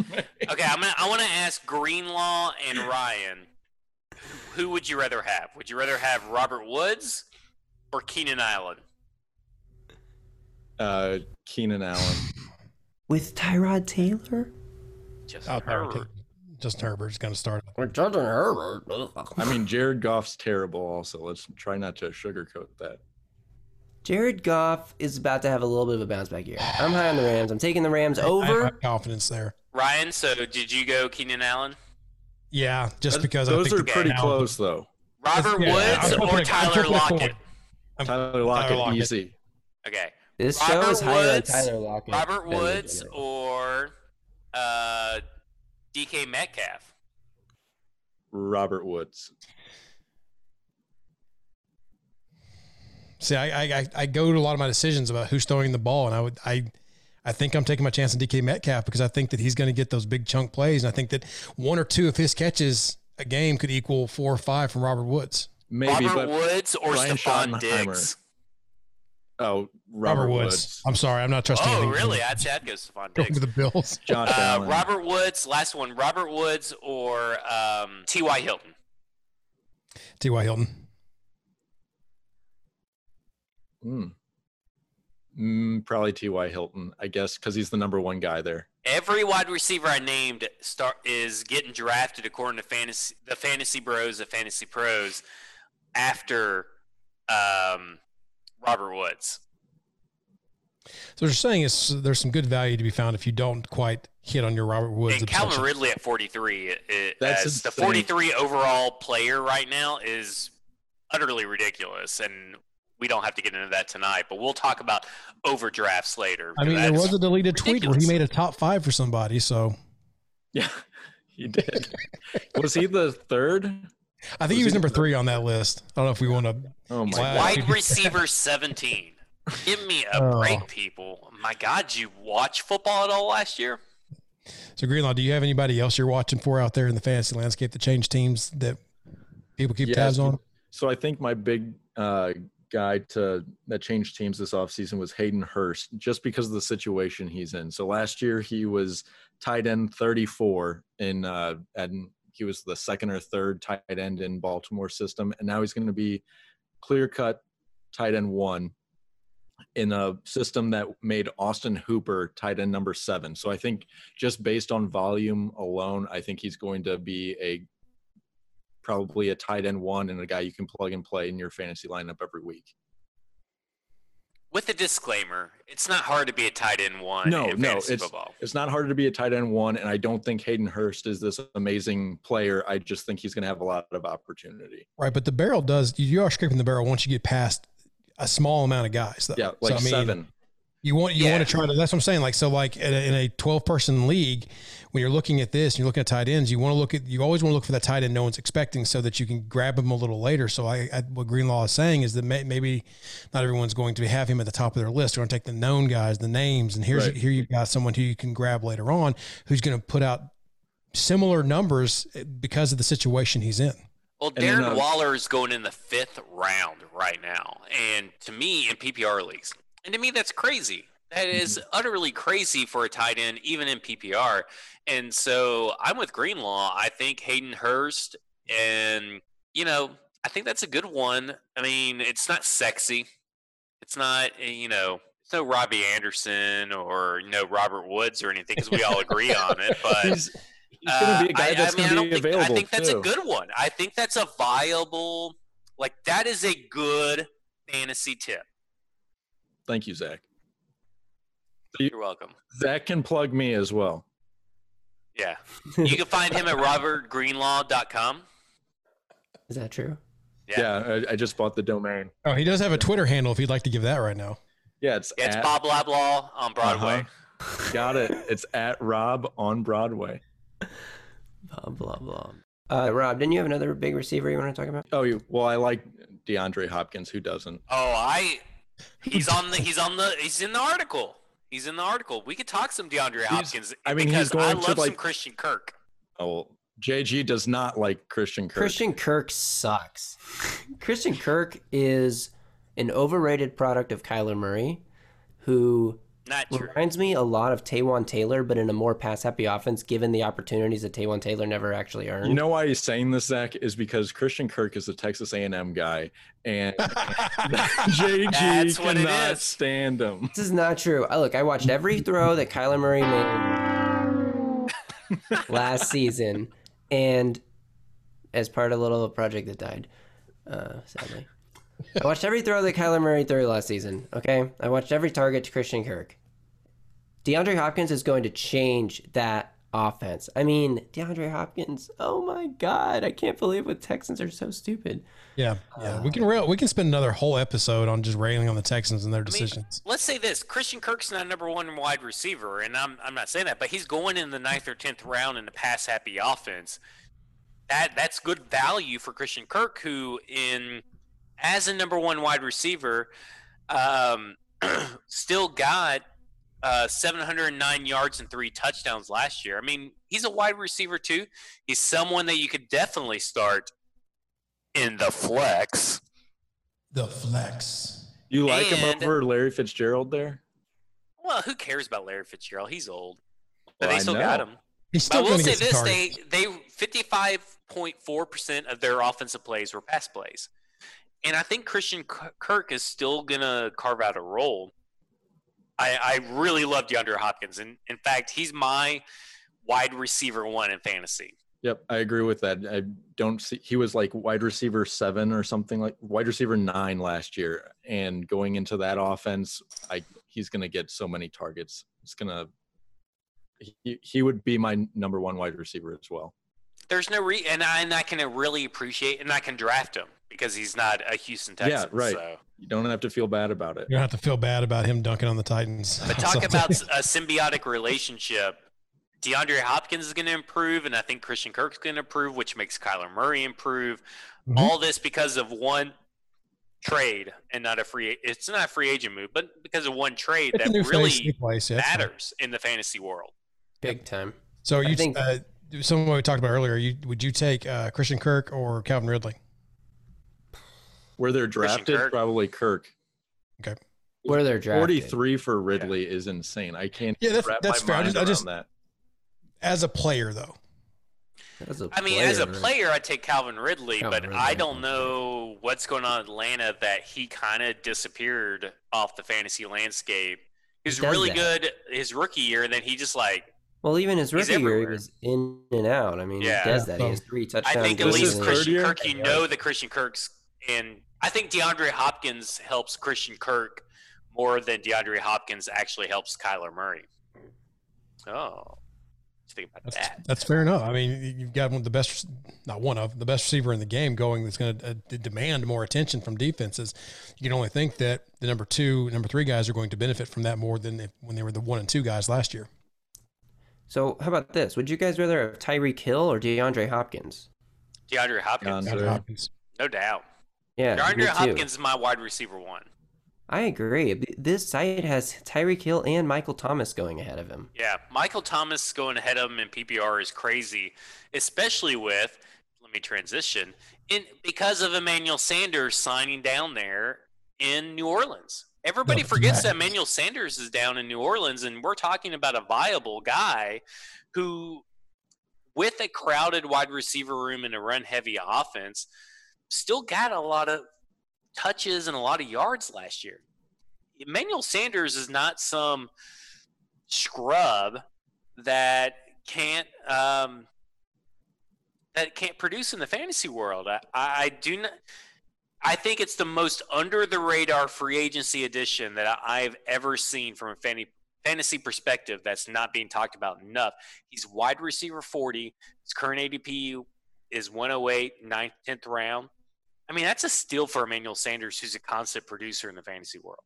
Okay, I'm gonna, I want to ask Greenlaw and Ryan, who would you rather have? Would you rather have Robert Woods or Keenan Allen? Uh, Keenan Allen. With Tyrod Taylor? Justin oh, Herbert. Justin Herbert's going to start. Justin Herbert. I mean, Jared Goff's terrible also. Let's try not to sugarcoat that. Jared Goff is about to have a little bit of a bounce back year. I'm high on the Rams. I'm taking the Rams over. I have confidence there. Ryan, so did you go Keenan Allen? Yeah, just That's, because those I think are pretty Allen. close, though. Robert yeah, Woods yeah, or Tyler Lockett? I'm, Tyler Lockett? Tyler Lockett, easy. Okay. This Robert show is high on Tyler Lockett. Robert Woods or uh, D K Metcalf? Robert Woods. See, I, I I go to a lot of my decisions about who's throwing the ball, and I would I I think I'm taking my chance on D K Metcalf because I think that he's going to get those big chunk plays, and I think that one or two of his catches a game could equal four or five from Robert Woods. Maybe Robert Woods or Stephon Diggs. Oh, Robert, Robert Woods. Woods. I'm sorry. I'm not trusting. Oh, really? I'd say I'd go Stephon Diggs. Go the Bills. Josh uh, Robert Woods. Last one. Robert Woods or um, T Y Hilton. T Y Hilton. Mm. Mm, probably T Y Hilton, I guess, because he's the number one guy there. Every wide receiver I named start is getting drafted according to fantasy, the Fantasy Bros of Fantasy Pros after um, – Robert Woods. So what you're saying is there's some good value to be found if you don't quite hit on your Robert Woods. And Calvin Ridley at forty-three, it, as the forty-three overall player right now is utterly ridiculous. And we don't have to get into that tonight, but we'll talk about overdrafts later. I mean, there was a deleted ridiculous. tweet where he made a top five for somebody, so. Yeah, he did. Was he the third? I think was he was number three on that list. I don't know if we want to. Oh my God. Wide receiver seventeen. Give me a oh. break, people. My God, did you watch football at all last year? So, Greenlaw, do you have anybody else you're watching for out there in the fantasy landscape that change teams that people keep yes. tabs on? So, I think my big uh, guy to that changed teams this offseason was Hayden Hurst, just because of the situation he's in. So, last year he was tight end thirty-four in uh, at. He was the second or third tight end in Baltimore system, and now he's going to be clear-cut tight end one in a system that made Austin Hooper tight end number seven. So I think just based on volume alone, I think he's going to be a probably a tight end one and a guy you can plug and play in your fantasy lineup every week. With a disclaimer, it's not hard to be a tight end one no, in fantasy no, it's, football. It's not hard to be a tight end one, and I don't think Hayden Hurst is this amazing player. I just think he's going to have a lot of opportunity. Right, but the barrel does – you are scraping the barrel once you get past a small amount of guys. Though. Yeah, like so, I mean, seven. You want you yeah. want to try to – that's what I'm saying. Like So, like, in a twelve-person league, when you're looking at this and you're looking at tight ends, you want to look at – you always want to look for that tight end no one's expecting so that you can grab him a little later. So I, I what Greenlaw is saying is that may, maybe not everyone's going to have him at the top of their list. They're going to take the known guys, the names, and here's right. here you've got someone who you can grab later on who's going to put out similar numbers because of the situation he's in. Well, Darren then, uh, Waller is going in the fifth round right now, and to me in P P R leagues – and to me, that's crazy. That is utterly crazy for a tight end, even in P P R. And so I'm with Greenlaw. I think Hayden Hurst, and, you know, I think that's a good one. I mean, it's not sexy. It's not, you know, it's no Robbie Anderson or, you know, Robert Woods or anything because we all agree on it. But he's, he's uh, going to be a guy I, that's I mean, going to be think, available. I think that's too. a good one. I think that's a viable, like, that is a good fantasy tip. Thank you, Zach. You're welcome. Zach can plug me as well. Yeah. You can find him at robert greenlaw dot com. Is that true? Yeah. yeah I, I just bought the domain. Oh, he does have a Twitter handle if you'd like to give that right now. Yeah, it's, yeah, it's at, Bob Lablaw on Broadway. Uh-huh. Got it. It's at Rob on Broadway. Bob Lablaw. Uh, Rob, didn't you have another big receiver you want to talk about? Oh, you, well, I like DeAndre Hopkins. Who doesn't? Oh, I... He's on the he's on the he's in the article. He's in the article. We could talk some DeAndre Hopkins. He's, I mean, because he's going I love to like, some Christian Kirk. Oh, well, J G does not like Christian Kirk. Christian Kirk sucks. Christian Kirk is an overrated product of Kyler Murray, who not reminds true. me a lot of Taywan Taylor, but in a more pass-happy offense, given the opportunities that Taywan Taylor never actually earned. You know why he's saying this, Zach, is because Christian Kirk is a Texas A and M guy, and J G That's cannot stand him. This is not true. I, look, I watched every throw that Kyler Murray made last season, and as part of a little project that died, uh, sadly. I watched every throw that Kyler Murray threw last season, okay? I watched every target to Christian Kirk. DeAndre Hopkins is going to change that offense. I mean, DeAndre Hopkins, oh my God, I can't believe what Texans are so stupid. Yeah, yeah. Uh, we can rail, we can spend another whole episode on just railing on the Texans and their decisions. I mean, let's say this, Christian Kirk's not number one wide receiver, and I'm, I'm not saying that, but he's going in the ninth or tenth round in the pass-happy offense. That That's good value for Christian Kirk, who in – as a number one wide receiver, um, still got uh, seven hundred nine yards and three touchdowns last year. I mean, he's a wide receiver too. He's someone that you could definitely start in the flex. The flex. You like and, him over Larry Fitzgerald there? Well, who cares about Larry Fitzgerald? He's old. But well, they still got him. He's still but I will say this, they, they fifty-five point four percent of their offensive plays were pass plays. And I think Christian Kirk is still going to carve out a role. I, I really love DeAndre Hopkins. And in fact, he's my wide receiver one in fantasy. Yep, I agree with that. I don't see – he was like wide receiver seven or something like – wide receiver nine last year. And going into that offense, I he's going to get so many targets. It's going to – he he would be my number one wide receiver as well. There's no re- – and I, and I can really appreciate – and I can draft him. Because he's not a Houston Texan. Yeah, right. So. You don't have to feel bad about it. You don't have to feel bad about him dunking on the Titans. But talk about a symbiotic relationship. DeAndre Hopkins is going to improve, and I think Christian Kirk's going to improve, which makes Kyler Murray improve. Mm-hmm. All this because of one trade and not a free – it's not a free agent move, but because of one trade it's that really place, yeah, matters in the fantasy world. Big time. So you think uh, – someone we talked about earlier, you, would you take uh, Christian Kirk or Calvin Ridley? Where they're drafted, Kirk. probably Kirk. Okay. Where they're drafted. forty-three for Ridley yeah. is insane. I can't yeah, that's, wrap that's my fair. mind I just, around that. As a player, though. As a I player, mean, as a player, right? I take Calvin Ridley, Calvin but Ridley. I don't know what's going on in Atlanta that he kind of disappeared off the fantasy landscape. He was really that. good his rookie year, and then he just like – Well, even his rookie year, he was in and out. I mean, yeah. he does that. He has three touchdowns. I think at least Christian Kirk, you know that Christian Kirk's – and I think DeAndre Hopkins helps Christian Kirk more than DeAndre Hopkins actually helps Kyler Murray. Oh, let's think about that's, that. That's fair enough. I mean, you've got one of the best, not one of, the best receiver in the game going that's going to uh, demand more attention from defenses. You can only think that the number two, number three guys are going to benefit from that more than if, when they were the one and two guys last year. So how about this? Would you guys rather have Tyreek Hill or DeAndre Hopkins? DeAndre Hopkins. DeAndre Hopkins. No doubt. Yeah, DeAndre Hopkins is my wide receiver one. I agree. This site has Tyreek Hill and Michael Thomas going ahead of him. Yeah, Michael Thomas going ahead of him in P P R is crazy, especially with, let me transition, in, because of Emmanuel Sanders signing down there in New Orleans. Everybody no, forgets that Emmanuel Sanders is down in New Orleans, and we're talking about a viable guy who, with a crowded wide receiver room and a run-heavy offense, still got a lot of touches and a lot of yards last year. Emmanuel Sanders is not some scrub that can't um, that can't produce in the fantasy world. I, I do not. I think it's the most under the radar free agency addition that I've ever seen from a fantasy perspective. That's not being talked about enough. He's wide receiver forty. His current A D P is one oh eight, ninth, tenth round. I mean, that's a steal for Emmanuel Sanders, who's a constant producer in the fantasy world.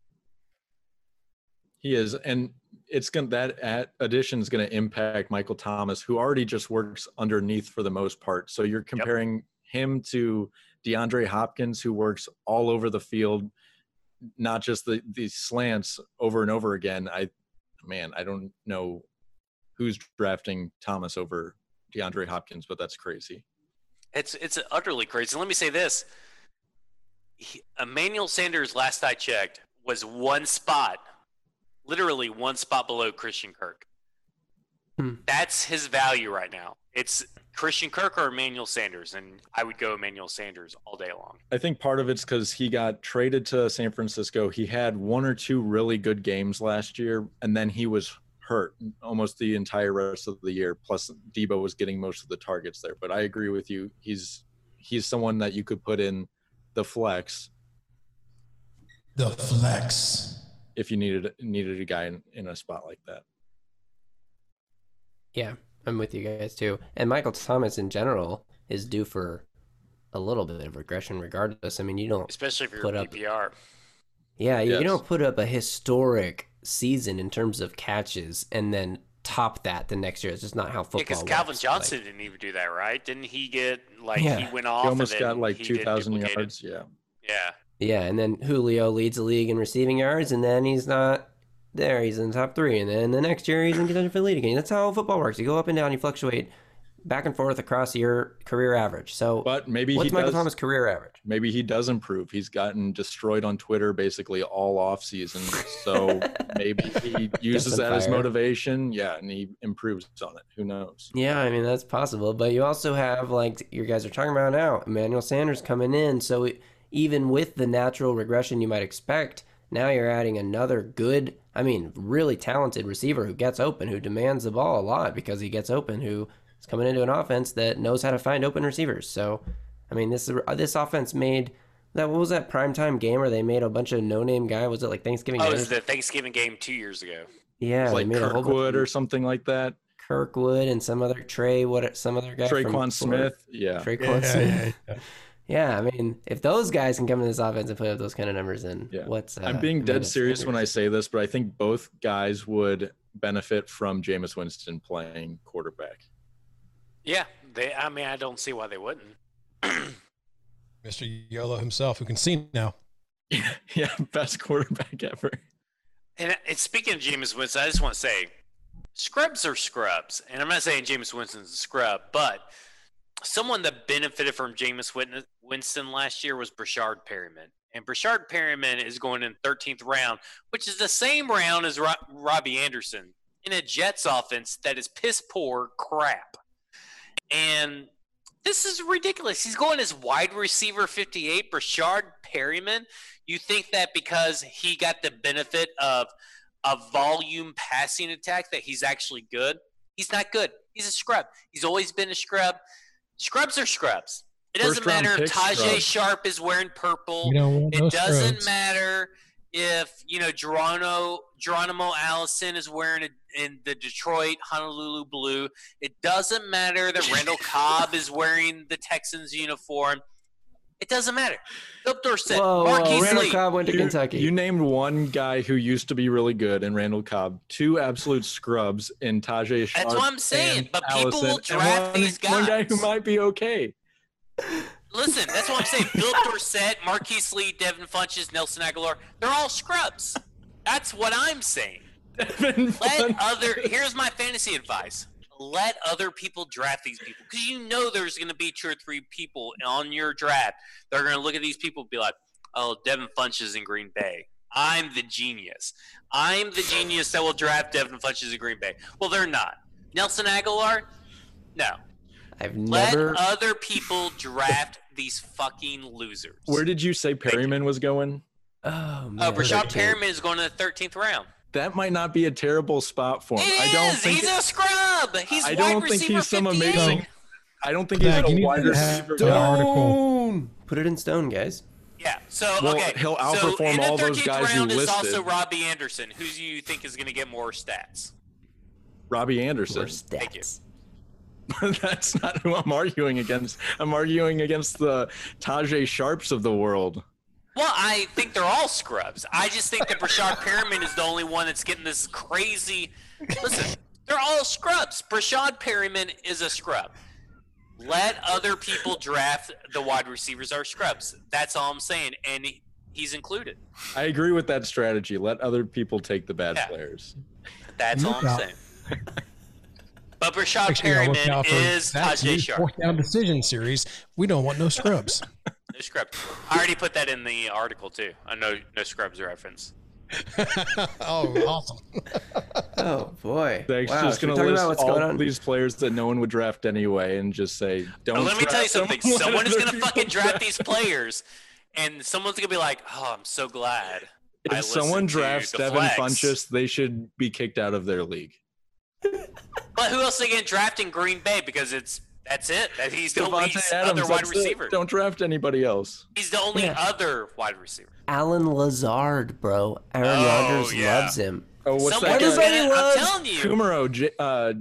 He is, and it's going that addition is going to impact Michael Thomas, who already just works underneath for the most part. So you're comparing yep. him to DeAndre Hopkins, who works all over the field, not just the the slants over and over again. I, I man, I don't know who's drafting Thomas over DeAndre Hopkins, but that's crazy. It's it's utterly crazy. Let me say this. He, Emmanuel Sanders, last I checked, was one spot, literally one spot below Christian Kirk. Hmm. That's his value right now. It's Christian Kirk or Emmanuel Sanders, and I would go Emmanuel Sanders all day long. I think part of it's because he got traded to San Francisco. He had one or two really good games last year, and then he was hurt almost the entire rest of the year, plus Debo was getting most of the targets there. But I agree with you. He's he's someone that you could put in the flex. The flex. If you needed needed a guy in, in a spot like that. Yeah, I'm with you guys too. And Michael Thomas in general is due for a little bit of regression regardless. I mean, you don't, especially if you're put up P P R. Yeah, yes. You don't put up a historic season in terms of catches and then top that the next year. It's just not how football works. Yeah, because Calvin Johnson like, didn't even do that, right? Didn't he get like yeah. he went off? He almost and got like two thousand yards. Yeah. Yeah. Yeah, and then Julio leads the league in receiving yards, and then he's not there. He's in the top three, and then the next year he's in contention for the lead again. That's how football works. You go up and down, you fluctuate back and forth across your career average. So, but maybe what's he Michael does, Thomas' career average? Maybe he does improve. He's gotten destroyed on Twitter basically all off season. So maybe he uses that fire. As motivation. Yeah, and he improves on it. Who knows? Yeah, I mean, that's possible. But you also have, like you guys are talking about now, Emmanuel Sanders coming in. So it, even with the natural regression you might expect, now you're adding another good, I mean, really talented receiver who gets open, who demands the ball a lot because he gets open, who is coming into an offense that knows how to find open receivers. So, I mean, this this offense made, that what was that primetime game where they made a bunch of no-name guy? Was it like Thanksgiving? Oh, it was the Thanksgiving game two years ago. Yeah. It was like made Kirkwood or something like that. Kirkwood and some other, Trey, what, some other guy. Traquan Smith. Yeah. Traquan yeah, Smith. Yeah, yeah. Yeah, I mean, if those guys can come to this offense and put up those kind of numbers, then yeah. what's uh, I'm being dead serious when I say this, but I think both guys would benefit from Jameis Winston playing quarterback. Yeah, they. I mean, I don't see why they wouldn't. Mister YOLO himself, who can see now. Yeah, yeah, best quarterback ever. And, and speaking of Jameis Winston, I just want to say, scrubs are scrubs. And I'm not saying Jameis Winston's a scrub, but – someone that benefited from Jameis Winston last year was Brashard Perriman. And Brashard Perriman is going in thirteenth round, which is the same round as Rob- Robbie Anderson in a Jets offense that is piss poor crap. And this is ridiculous. He's going as wide receiver fifty-eight, Brashard Perriman. You think that because he got the benefit of a volume passing attack that he's actually good? He's not good. He's a scrub. He's always been a scrub. Scrubs are scrubs. It doesn't matter if Tajay Sharp is wearing purple. It doesn't matter if, you know, Geronimo, Geronimo Allison is wearing a, in the Detroit Honolulu blue. It doesn't matter that Randall Cobb is wearing the Texans uniform. It doesn't matter. Philip Dorsett, Marquise Lee. Randall Cobb went to Kentucky. You named one guy who used to be really good in Randall Cobb. Two absolute scrubs in Tajay Sharp. That's what I'm saying. But people will draft these guys. One guy who might be okay. Listen, that's what I'm saying. Philip Dorsett, Marquise Lee, Devin Funchess, Nelson Aguilar. They're all scrubs. That's what I'm saying. Let other. Here's my fantasy advice. Let other people draft these people, because you know there's going to be two or three people on your draft that are going to look at these people and be like, oh, Devin Funchess is in Green Bay. I'm the genius. I'm the genius that will draft Devin Funchess in Green Bay. Well, they're not. Nelson Aguilar? No. I've never... Let other people draft these fucking losers. Where did you say Perriman was going? Oh, man. Oh, Brashard Perriman is going to the thirteenth round. That might not be a terrible spot for him. It I don't is. Think he's it, a scrub. He's I don't wide think he's some amazing. I don't think Zach, he's a wide receiver. Stone. Put it in stone, guys. Yeah. So well, okay. He'll outperform so all those guys you listed. Is also Robbie Anderson, who do you think is going to get more stats? Robbie Anderson. More stats. Thank you. That's not who I'm arguing against. I'm arguing against the Tajay Sharps of the world. Well, I think they're all scrubs. I just think that Brashard Perriman is the only one that's getting this crazy. Listen, they're all scrubs. Brashard Perriman is a scrub. Let other people draft the wide receivers are scrubs. That's all I'm saying. And he, he's included. I agree with that strategy. Let other people take the bad yeah. players. That's all I'm out. saying. But Rashad Perryman is Tajay Sharp. Fourth Down Decision series. We don't want no scrubs. No scrubs. I already put that in the article too. A no no scrubs reference. Oh, awesome. Oh boy. Thanks. Wow. Just going to list what's all going on? These players that no one would draft anyway and just say, don't now, let me tell you something. Someone is going to fucking draft these players and someone's going to be like, oh, I'm so glad. If I someone drafts Devin Funchess, they should be kicked out of their league. But who else are they going to draft in Green Bay? Because it's that's it. He's the only other wide receiver. It. Don't draft anybody else. He's the only yeah. other wide receiver. Alan Lazard, bro. Aaron oh, Rodgers yeah. loves him. Oh, what's someone that? Everybody gonna, loves. I'm telling you, Kumaro, J, uh,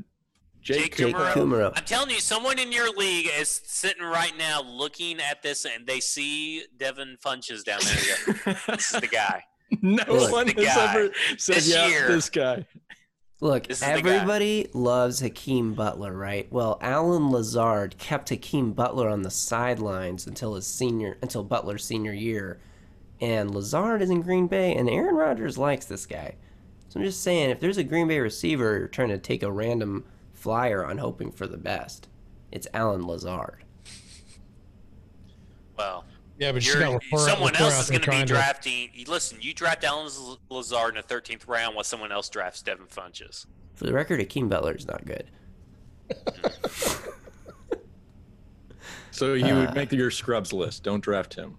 Jake, Jake Kumaro. Kumaro. I'm telling you, someone in your league is sitting right now looking at this, and they see Devin Funchess down there. This is the guy. No Look, one has ever said, this yeah, year. this guy. Look, this everybody loves Hakeem Butler, right? Well, Alan Lazard kept Hakeem Butler on the sidelines until his senior, until Butler's senior year. And Lazard is in Green Bay, and Aaron Rodgers likes this guy. So I'm just saying, if there's a Green Bay receiver you're trying to take a random flyer on hoping for the best, it's Alan Lazard. Well... Yeah, but you're, someone out, else is going to be drafting. To... Listen, you draft Alan Lazard in the thirteenth round while someone else drafts Devin Funchess. For the record, Akeem Butler is not good. So you uh, would make your scrubs list. Don't draft him.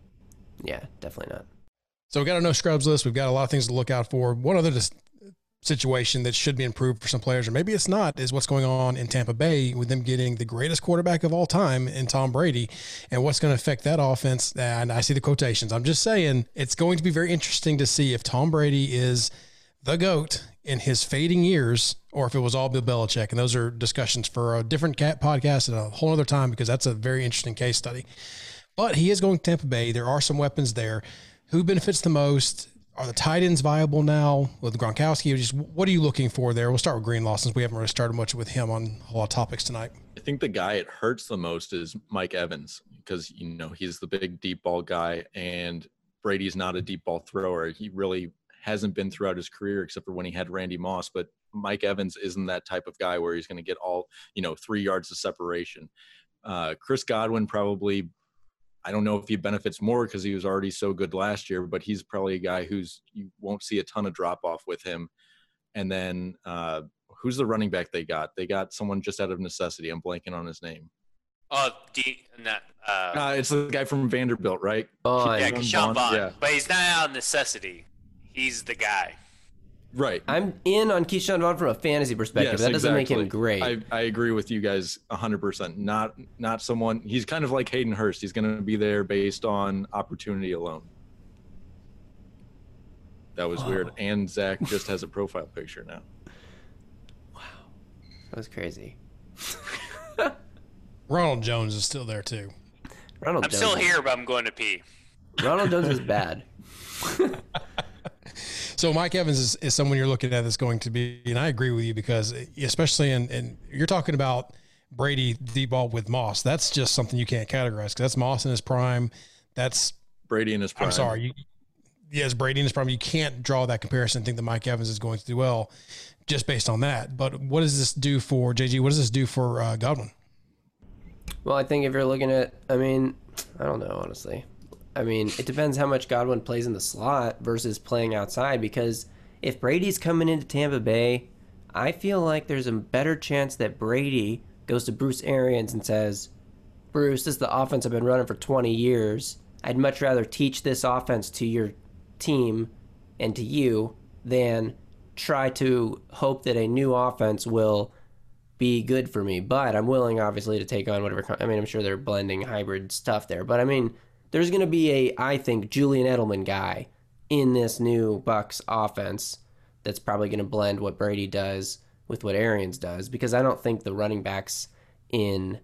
Yeah, definitely not. So we've got a no scrubs list. We've got a lot of things to look out for. One other dis- situation that should be improved for some players, or maybe it's not, is what's going on in Tampa Bay with them getting the greatest quarterback of all time in Tom Brady, and what's going to affect that offense. And I see the quotations. I'm just saying it's going to be very interesting to see if Tom Brady is the GOAT in his fading years, or if it was all Bill Belichick. And those are discussions for a different cat podcast and a whole other time, because that's a very interesting case study. But he is going to Tampa Bay. There are some weapons there. Who benefits the most? Are the tight ends viable now with Gronkowski? Just what are you looking for there? We'll start with Greenlaw, since we haven't really started much with him on a lot of topics tonight. I think the guy it hurts the most is Mike Evans, because, you know, he's the big deep ball guy, and Brady's not a deep ball thrower. He really hasn't been throughout his career except for when he had Randy Moss. But Mike Evans isn't that type of guy where he's going to get all, you know, three yards of separation. Uh, Chris Godwin probably – I don't know if he benefits more because he was already so good last year, but he's probably a guy who's you won't see a ton of drop off with him. And then uh, who's the running back they got? They got someone just out of necessity. I'm blanking on his name. Oh, D, not, uh, uh, it's the guy from Vanderbilt, right? Bond. Yeah, Sean Bond. Yeah. But he's not out of necessity. He's the guy. Right. I'm in on Keyshawn Vaughn from a fantasy perspective. Yes, that doesn't exactly. make him great. I, I agree with you guys one hundred percent. Not not someone – he's kind of like Hayden Hurst. He's going to be there based on opportunity alone. That was oh. weird. And Zach just has a profile picture now. Wow. That was crazy. Ronald Jones is still there too. Ronald I'm Jones still here, but I'm going to pee. Ronald Jones is bad. So Mike Evans is, is someone you're looking at that's going to be, and I agree with you, because especially in, in you're talking about Brady deep ball with Moss. That's just something you can't categorize, because that's Moss in his prime. That's Brady in his prime. I'm sorry. You, yes, Brady in his prime. You can't draw that comparison and think that Mike Evans is going to do well just based on that. But what does this do for J G? What does this do for uh, Godwin? Well, I think if you're looking at, I mean, I don't know, honestly. I mean, it depends how much Godwin plays in the slot versus playing outside, because if Brady's coming into Tampa Bay, I feel like there's a better chance that Brady goes to Bruce Arians and says, Bruce, this is the offense I've been running for twenty years. I'd much rather teach this offense to your team and to you than try to hope that a new offense will be good for me. But I'm willing, obviously, to take on whatever. I mean, I'm sure they're blending hybrid stuff there, but I mean... There's going to be a, I think, Julian Edelman guy in this new Bucs offense that's probably going to blend what Brady does with what Arians does, because I don't think the running backs in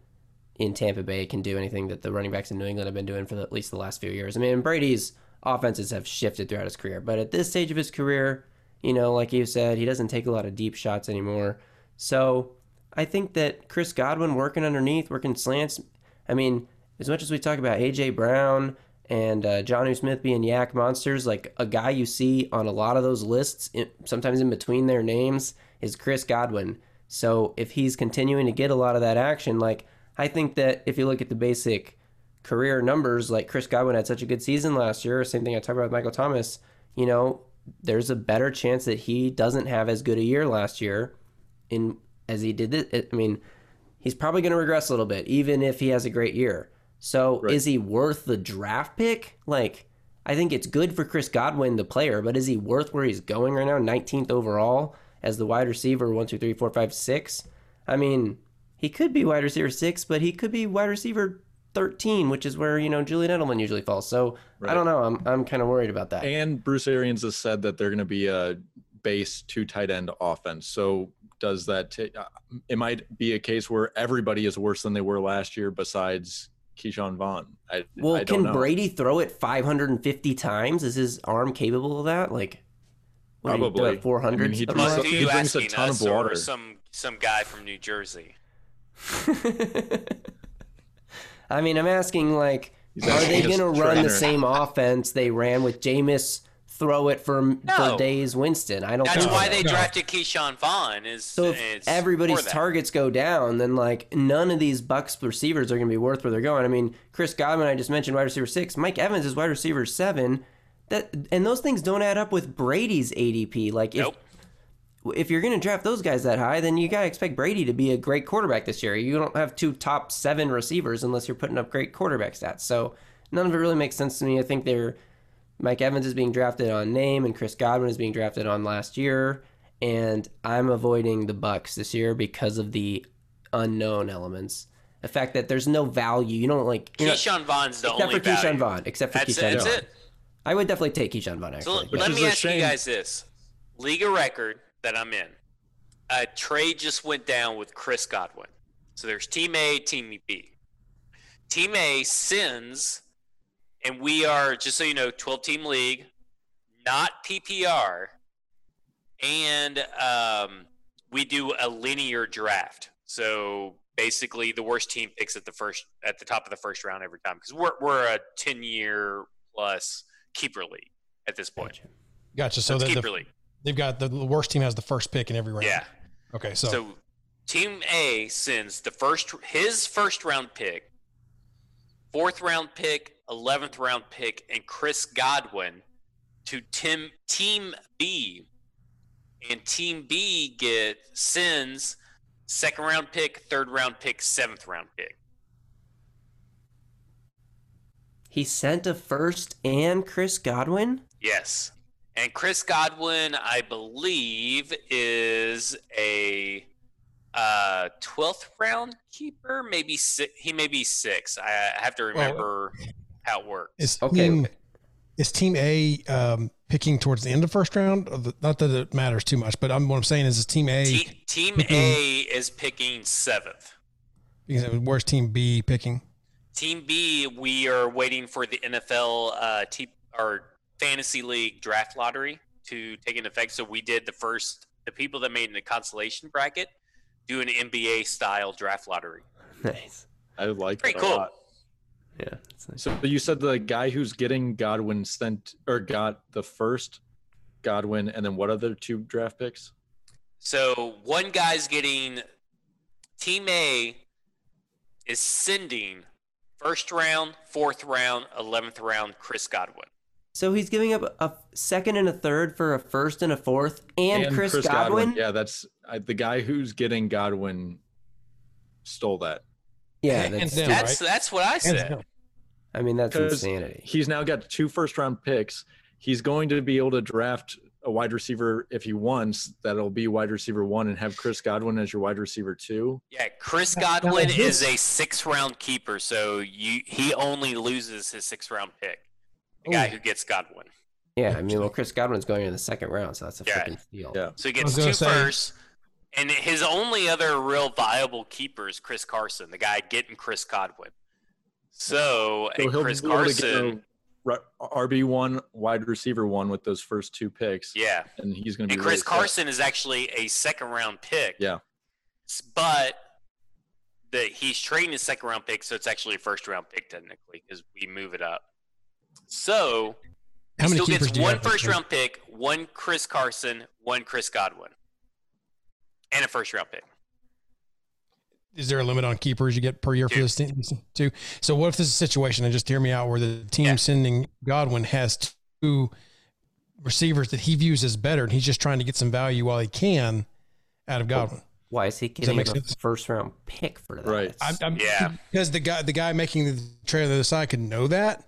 in Tampa Bay can do anything that the running backs in New England have been doing for the, at least the last few years. I mean, Brady's offenses have shifted throughout his career, but at this stage of his career, you know, like you said, he doesn't take a lot of deep shots anymore. So I think that Chris Godwin working underneath, working slants, I mean... As much as we talk about A J Brown and uh, Jonnu Smith being Yak Monsters, like a guy you see on a lot of those lists, in, sometimes in between their names, is Chris Godwin. So if he's continuing to get a lot of that action, like I think that if you look at the basic career numbers, like Chris Godwin had such a good season last year, same thing I talked about with Michael Thomas, you know, there's a better chance that he doesn't have as good a year last year in as he did this. I mean, he's probably going to regress a little bit, even if he has a great year. So right. Is he worth the draft pick? Like, I think it's good for Chris Godwin, the player, but is he worth where he's going right now? nineteenth overall as the wide receiver, one, two, three, four, five, six. I mean, he could be wide receiver six, but he could be wide receiver thirteen, which is where, you know, Julian Edelman usually falls. So right. I don't know. I'm I'm kind of worried about that. And Bruce Arians has said that they're going to be a base two tight end offense. So does that t- it might be a case where everybody is worse than they were last year besides Keyshawn Vaughn. I, well, I don't know. Can Brady throw it five hundred fifty times? Is his arm capable of that? Like, what, probably four hundred. I mean, he brings, he you brings a ton of water. Or some some guy from New Jersey. I mean, I'm asking, like, He's are they going to run the same offense they ran with Jameis? Throw it for, no. for Days Winston. I don't. That's know. why they no. drafted Keyshawn Vaughn. Is so if is everybody's targets go down, then like none of these Bucs receivers are going to be worth where they're going. I mean, Chris Godwin, I just mentioned, wide receiver six. Mike Evans is wide receiver seven. That and those things don't add up with Brady's A D P. Like, if nope. if you're going to draft those guys that high, then you got to expect Brady to be a great quarterback this year. You don't have two top seven receivers unless you're putting up great quarterback stats. So none of it really makes sense to me. I think they're. Mike Evans is being drafted on name, and Chris Godwin is being drafted on last year. And I'm avoiding the Bucs this year because of the unknown elements. The fact that there's no value. You don't like Keyshawn Vaughn's the only value. Except for Keyshawn Vaughn. Except for Keyshawn Vaughn. That's it. I would definitely take Keyshawn Vaughn, actually. So let me ask you guys this. League of record that I'm in, a trade just went down with Chris Godwin. So there's Team A, Team B. Team A sends... And we are, just so you know, twelve-team league, not P P R, and um, we do a linear draft. So basically, the worst team picks at the first, at the top of the first round every time, because we're we're a ten-year plus keeper league at this point. Gotcha. gotcha. So the, keeper the, league. They've got the, the worst team has the first pick in every round. Yeah. Okay. So, so Team A sends the first his first round pick, fourth round pick, eleventh round pick, and Chris Godwin to Tim Team B, and Team B get Sins second round pick, third round pick, seventh round pick. He sent a first and Chris Godwin? Yes. And Chris Godwin, I believe, is a Uh, twelfth round keeper, maybe six, he may be six. I have to remember well, how it works. Is okay. Team, is Team A um, picking towards the end of first round? Or the, not that it matters too much, but I'm, what I'm saying is, is Team A T- Team picking, A is picking seventh. Because where's Team B picking? Team B, we are waiting for the N F L uh, T- or Fantasy League draft lottery to take into effect. So we did the first, the people that made in the consolation bracket. Do an N B A style draft lottery. Nice. I like Pretty that cool. a lot. Yeah. Nice. So you said the guy who's getting Godwin sent or got the first Godwin, and then what other two draft picks? So one guy's getting Team A is sending first round, fourth round, eleventh round Chris Godwin. So he's giving up a second and a third for a first and a fourth, and, and Chris, Chris Godwin? Godwin. Yeah, that's I, the guy who's getting Godwin stole that. Yeah, that's that's, that's, right? that's what I said. I mean, that's insanity. He's now got two first-round picks. He's going to be able to draft a wide receiver if he wants. That'll be wide receiver one, and have Chris Godwin as your wide receiver two. Yeah, Chris Godwin is a six-round keeper, so you he only loses his six-round pick. The guy who gets Godwin. Yeah, I mean, well, Chris Godwin's going in the second round, so that's a yeah. freaking steal. Yeah. So he gets two say. firsts, and his only other real viable keeper is Chris Carson, the guy getting Chris Godwin. So, so and Chris Carson... R B one, wide receiver one with those first two picks. Yeah. And he's going to be... And Chris really Carson set. is actually a second-round pick. Yeah. But... that he's trading his second-round pick, so it's actually a first-round pick, technically, because we move it up. So he still gets one first-round pick, one Chris Carson, one Chris Godwin, and a first-round pick. Is there a limit on keepers you get per year Dude. for this team too? So what if this is a situation, and just hear me out, where the team yeah. sending Godwin has two receivers that he views as better, and he's just trying to get some value while he can out of Godwin? Well, why is he getting a first-round pick for that? Right. I'm, I'm, yeah. Because the guy, the guy making the trade on the other side could know that,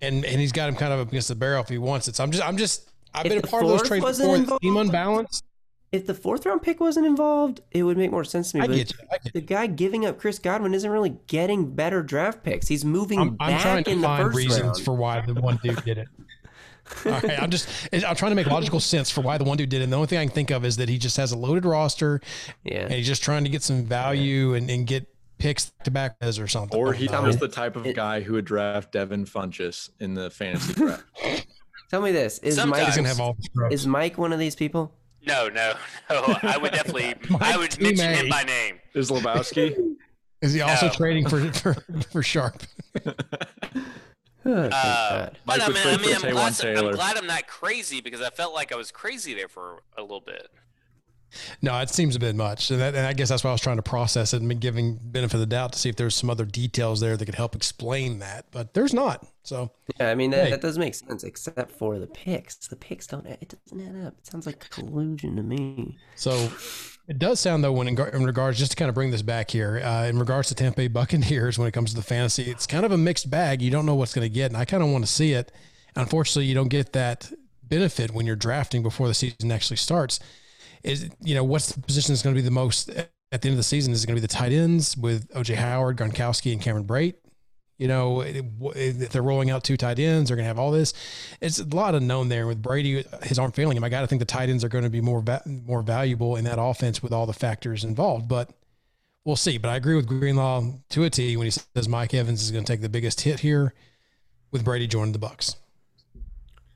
and and he's got him kind of up against the barrel if he wants it. So I'm just, I'm just, I've if been a part of those trades before. Involved, team unbalanced. If the fourth-round pick wasn't involved, it would make more sense to me. I but get you. I get the guy giving up Chris Godwin isn't really getting better draft picks. He's moving I'm, back I'm trying to in find the first reasons round. for why the one dude did it. All right, I'm just I'm trying to make logical sense for why the one dude did it. And the only thing I can think of is that he just has a loaded roster, yeah, and he's just trying to get some value yeah. and, and get picks to back as or something. Or he's just the type of it, guy who would draft Devin Funchess in the fantasy draft. Tell me this: is Sometimes. Mike gonna have all is Mike one of these people? No, no, no. I would definitely I would mention a. him by name. Is Lebowski? Is he also no. trading for for, for Sharp? Uh, but I mean, I mean, I'm, glad, I'm glad I'm not crazy, because I felt like I was crazy there for a little bit. No, it seems a bit much. And, that, and I guess that's why I was trying to process it and giving benefit of the doubt to see if there's some other details there that could help explain that. But there's not. So yeah, I mean, that, hey. that does make sense, except for the picks. The picks don't, it doesn't add up. It sounds like collusion to me. So it does sound, though, when in, in regards, just to kind of bring this back here, uh, in regards to Tampa Bay Buccaneers, when it comes to the fantasy, it's kind of a mixed bag. You don't know what's going to get, and I kind of want to see it. Unfortunately, you don't get that benefit when you're drafting before the season actually starts. Is, you know, what's the position that's going to be the most at the end of the season? Is it going to be the tight ends with O J Howard, Gronkowski, and Cameron Brate? You know, if they're rolling out two tight ends, they're going to have all this. It's a lot unknown there. With Brady, his arm failing him, I got to think the tight ends are going to be more va more valuable in that offense with all the factors involved. But we'll see. But I agree with Greenlaw to a T when he says Mike Evans is going to take the biggest hit here with Brady joining the Bucs.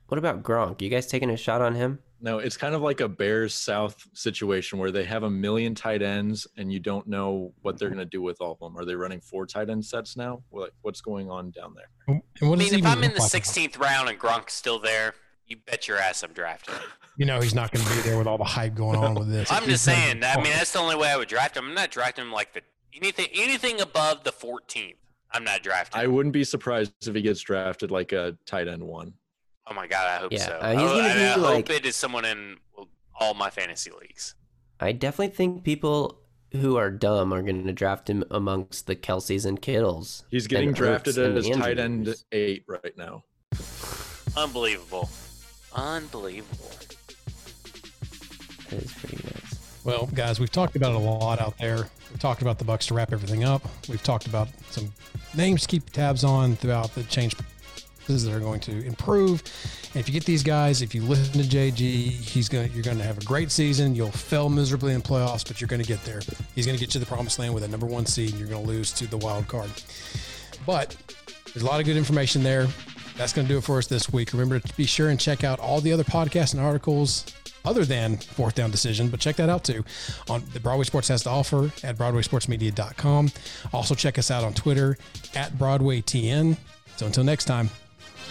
What about Gronk? You guys taking a shot on him? No, it's kind of like a Bears South situation where they have a million tight ends and you don't know what they're going to do with all of them. Are they running four tight end sets now? Like, what's going on down there? And what I mean, if I'm in the sixteenth round and Gronk's still there, you bet your ass I'm drafting him. You know he's not going to be there with all the hype going on with this. I'm just saying. I mean, that's the only way I would draft him. I'm not drafting him like the anything anything above the fourteenth. I'm not drafting him. I wouldn't be surprised if he gets drafted like a tight end one. Oh, my God, I hope yeah, so. Uh, he's gonna I, be I, I like, hope it is someone in all my fantasy leagues. I definitely think people who are dumb are going to draft him amongst the Kelseys and Kittles. He's getting drafted as tight end eight right now. Unbelievable. Unbelievable. That is pretty nice. Well, guys, we've talked about it a lot out there. We've talked about the Bucs to wrap everything up. We've talked about some names to keep tabs on throughout the change that are going to improve. And if you get these guys, if you listen to J G, he's going to, you're going to have a great season. You'll fail miserably in playoffs, but you're going to get there. He's going to get you to the promised land with a number one seed, and you're going to lose to the wild card. But there's a lot of good information there. That's going to do it for us this week. Remember to be sure and check out all the other podcasts and articles other than Fourth Down Decision, but check that out too on the Broadway Sports has to offer at broadway sports media dot com. Also check us out on Twitter at Broadway T N. So until next time,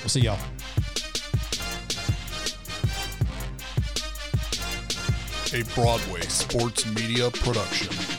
we'll see y'all. A Broadway Sports Media production.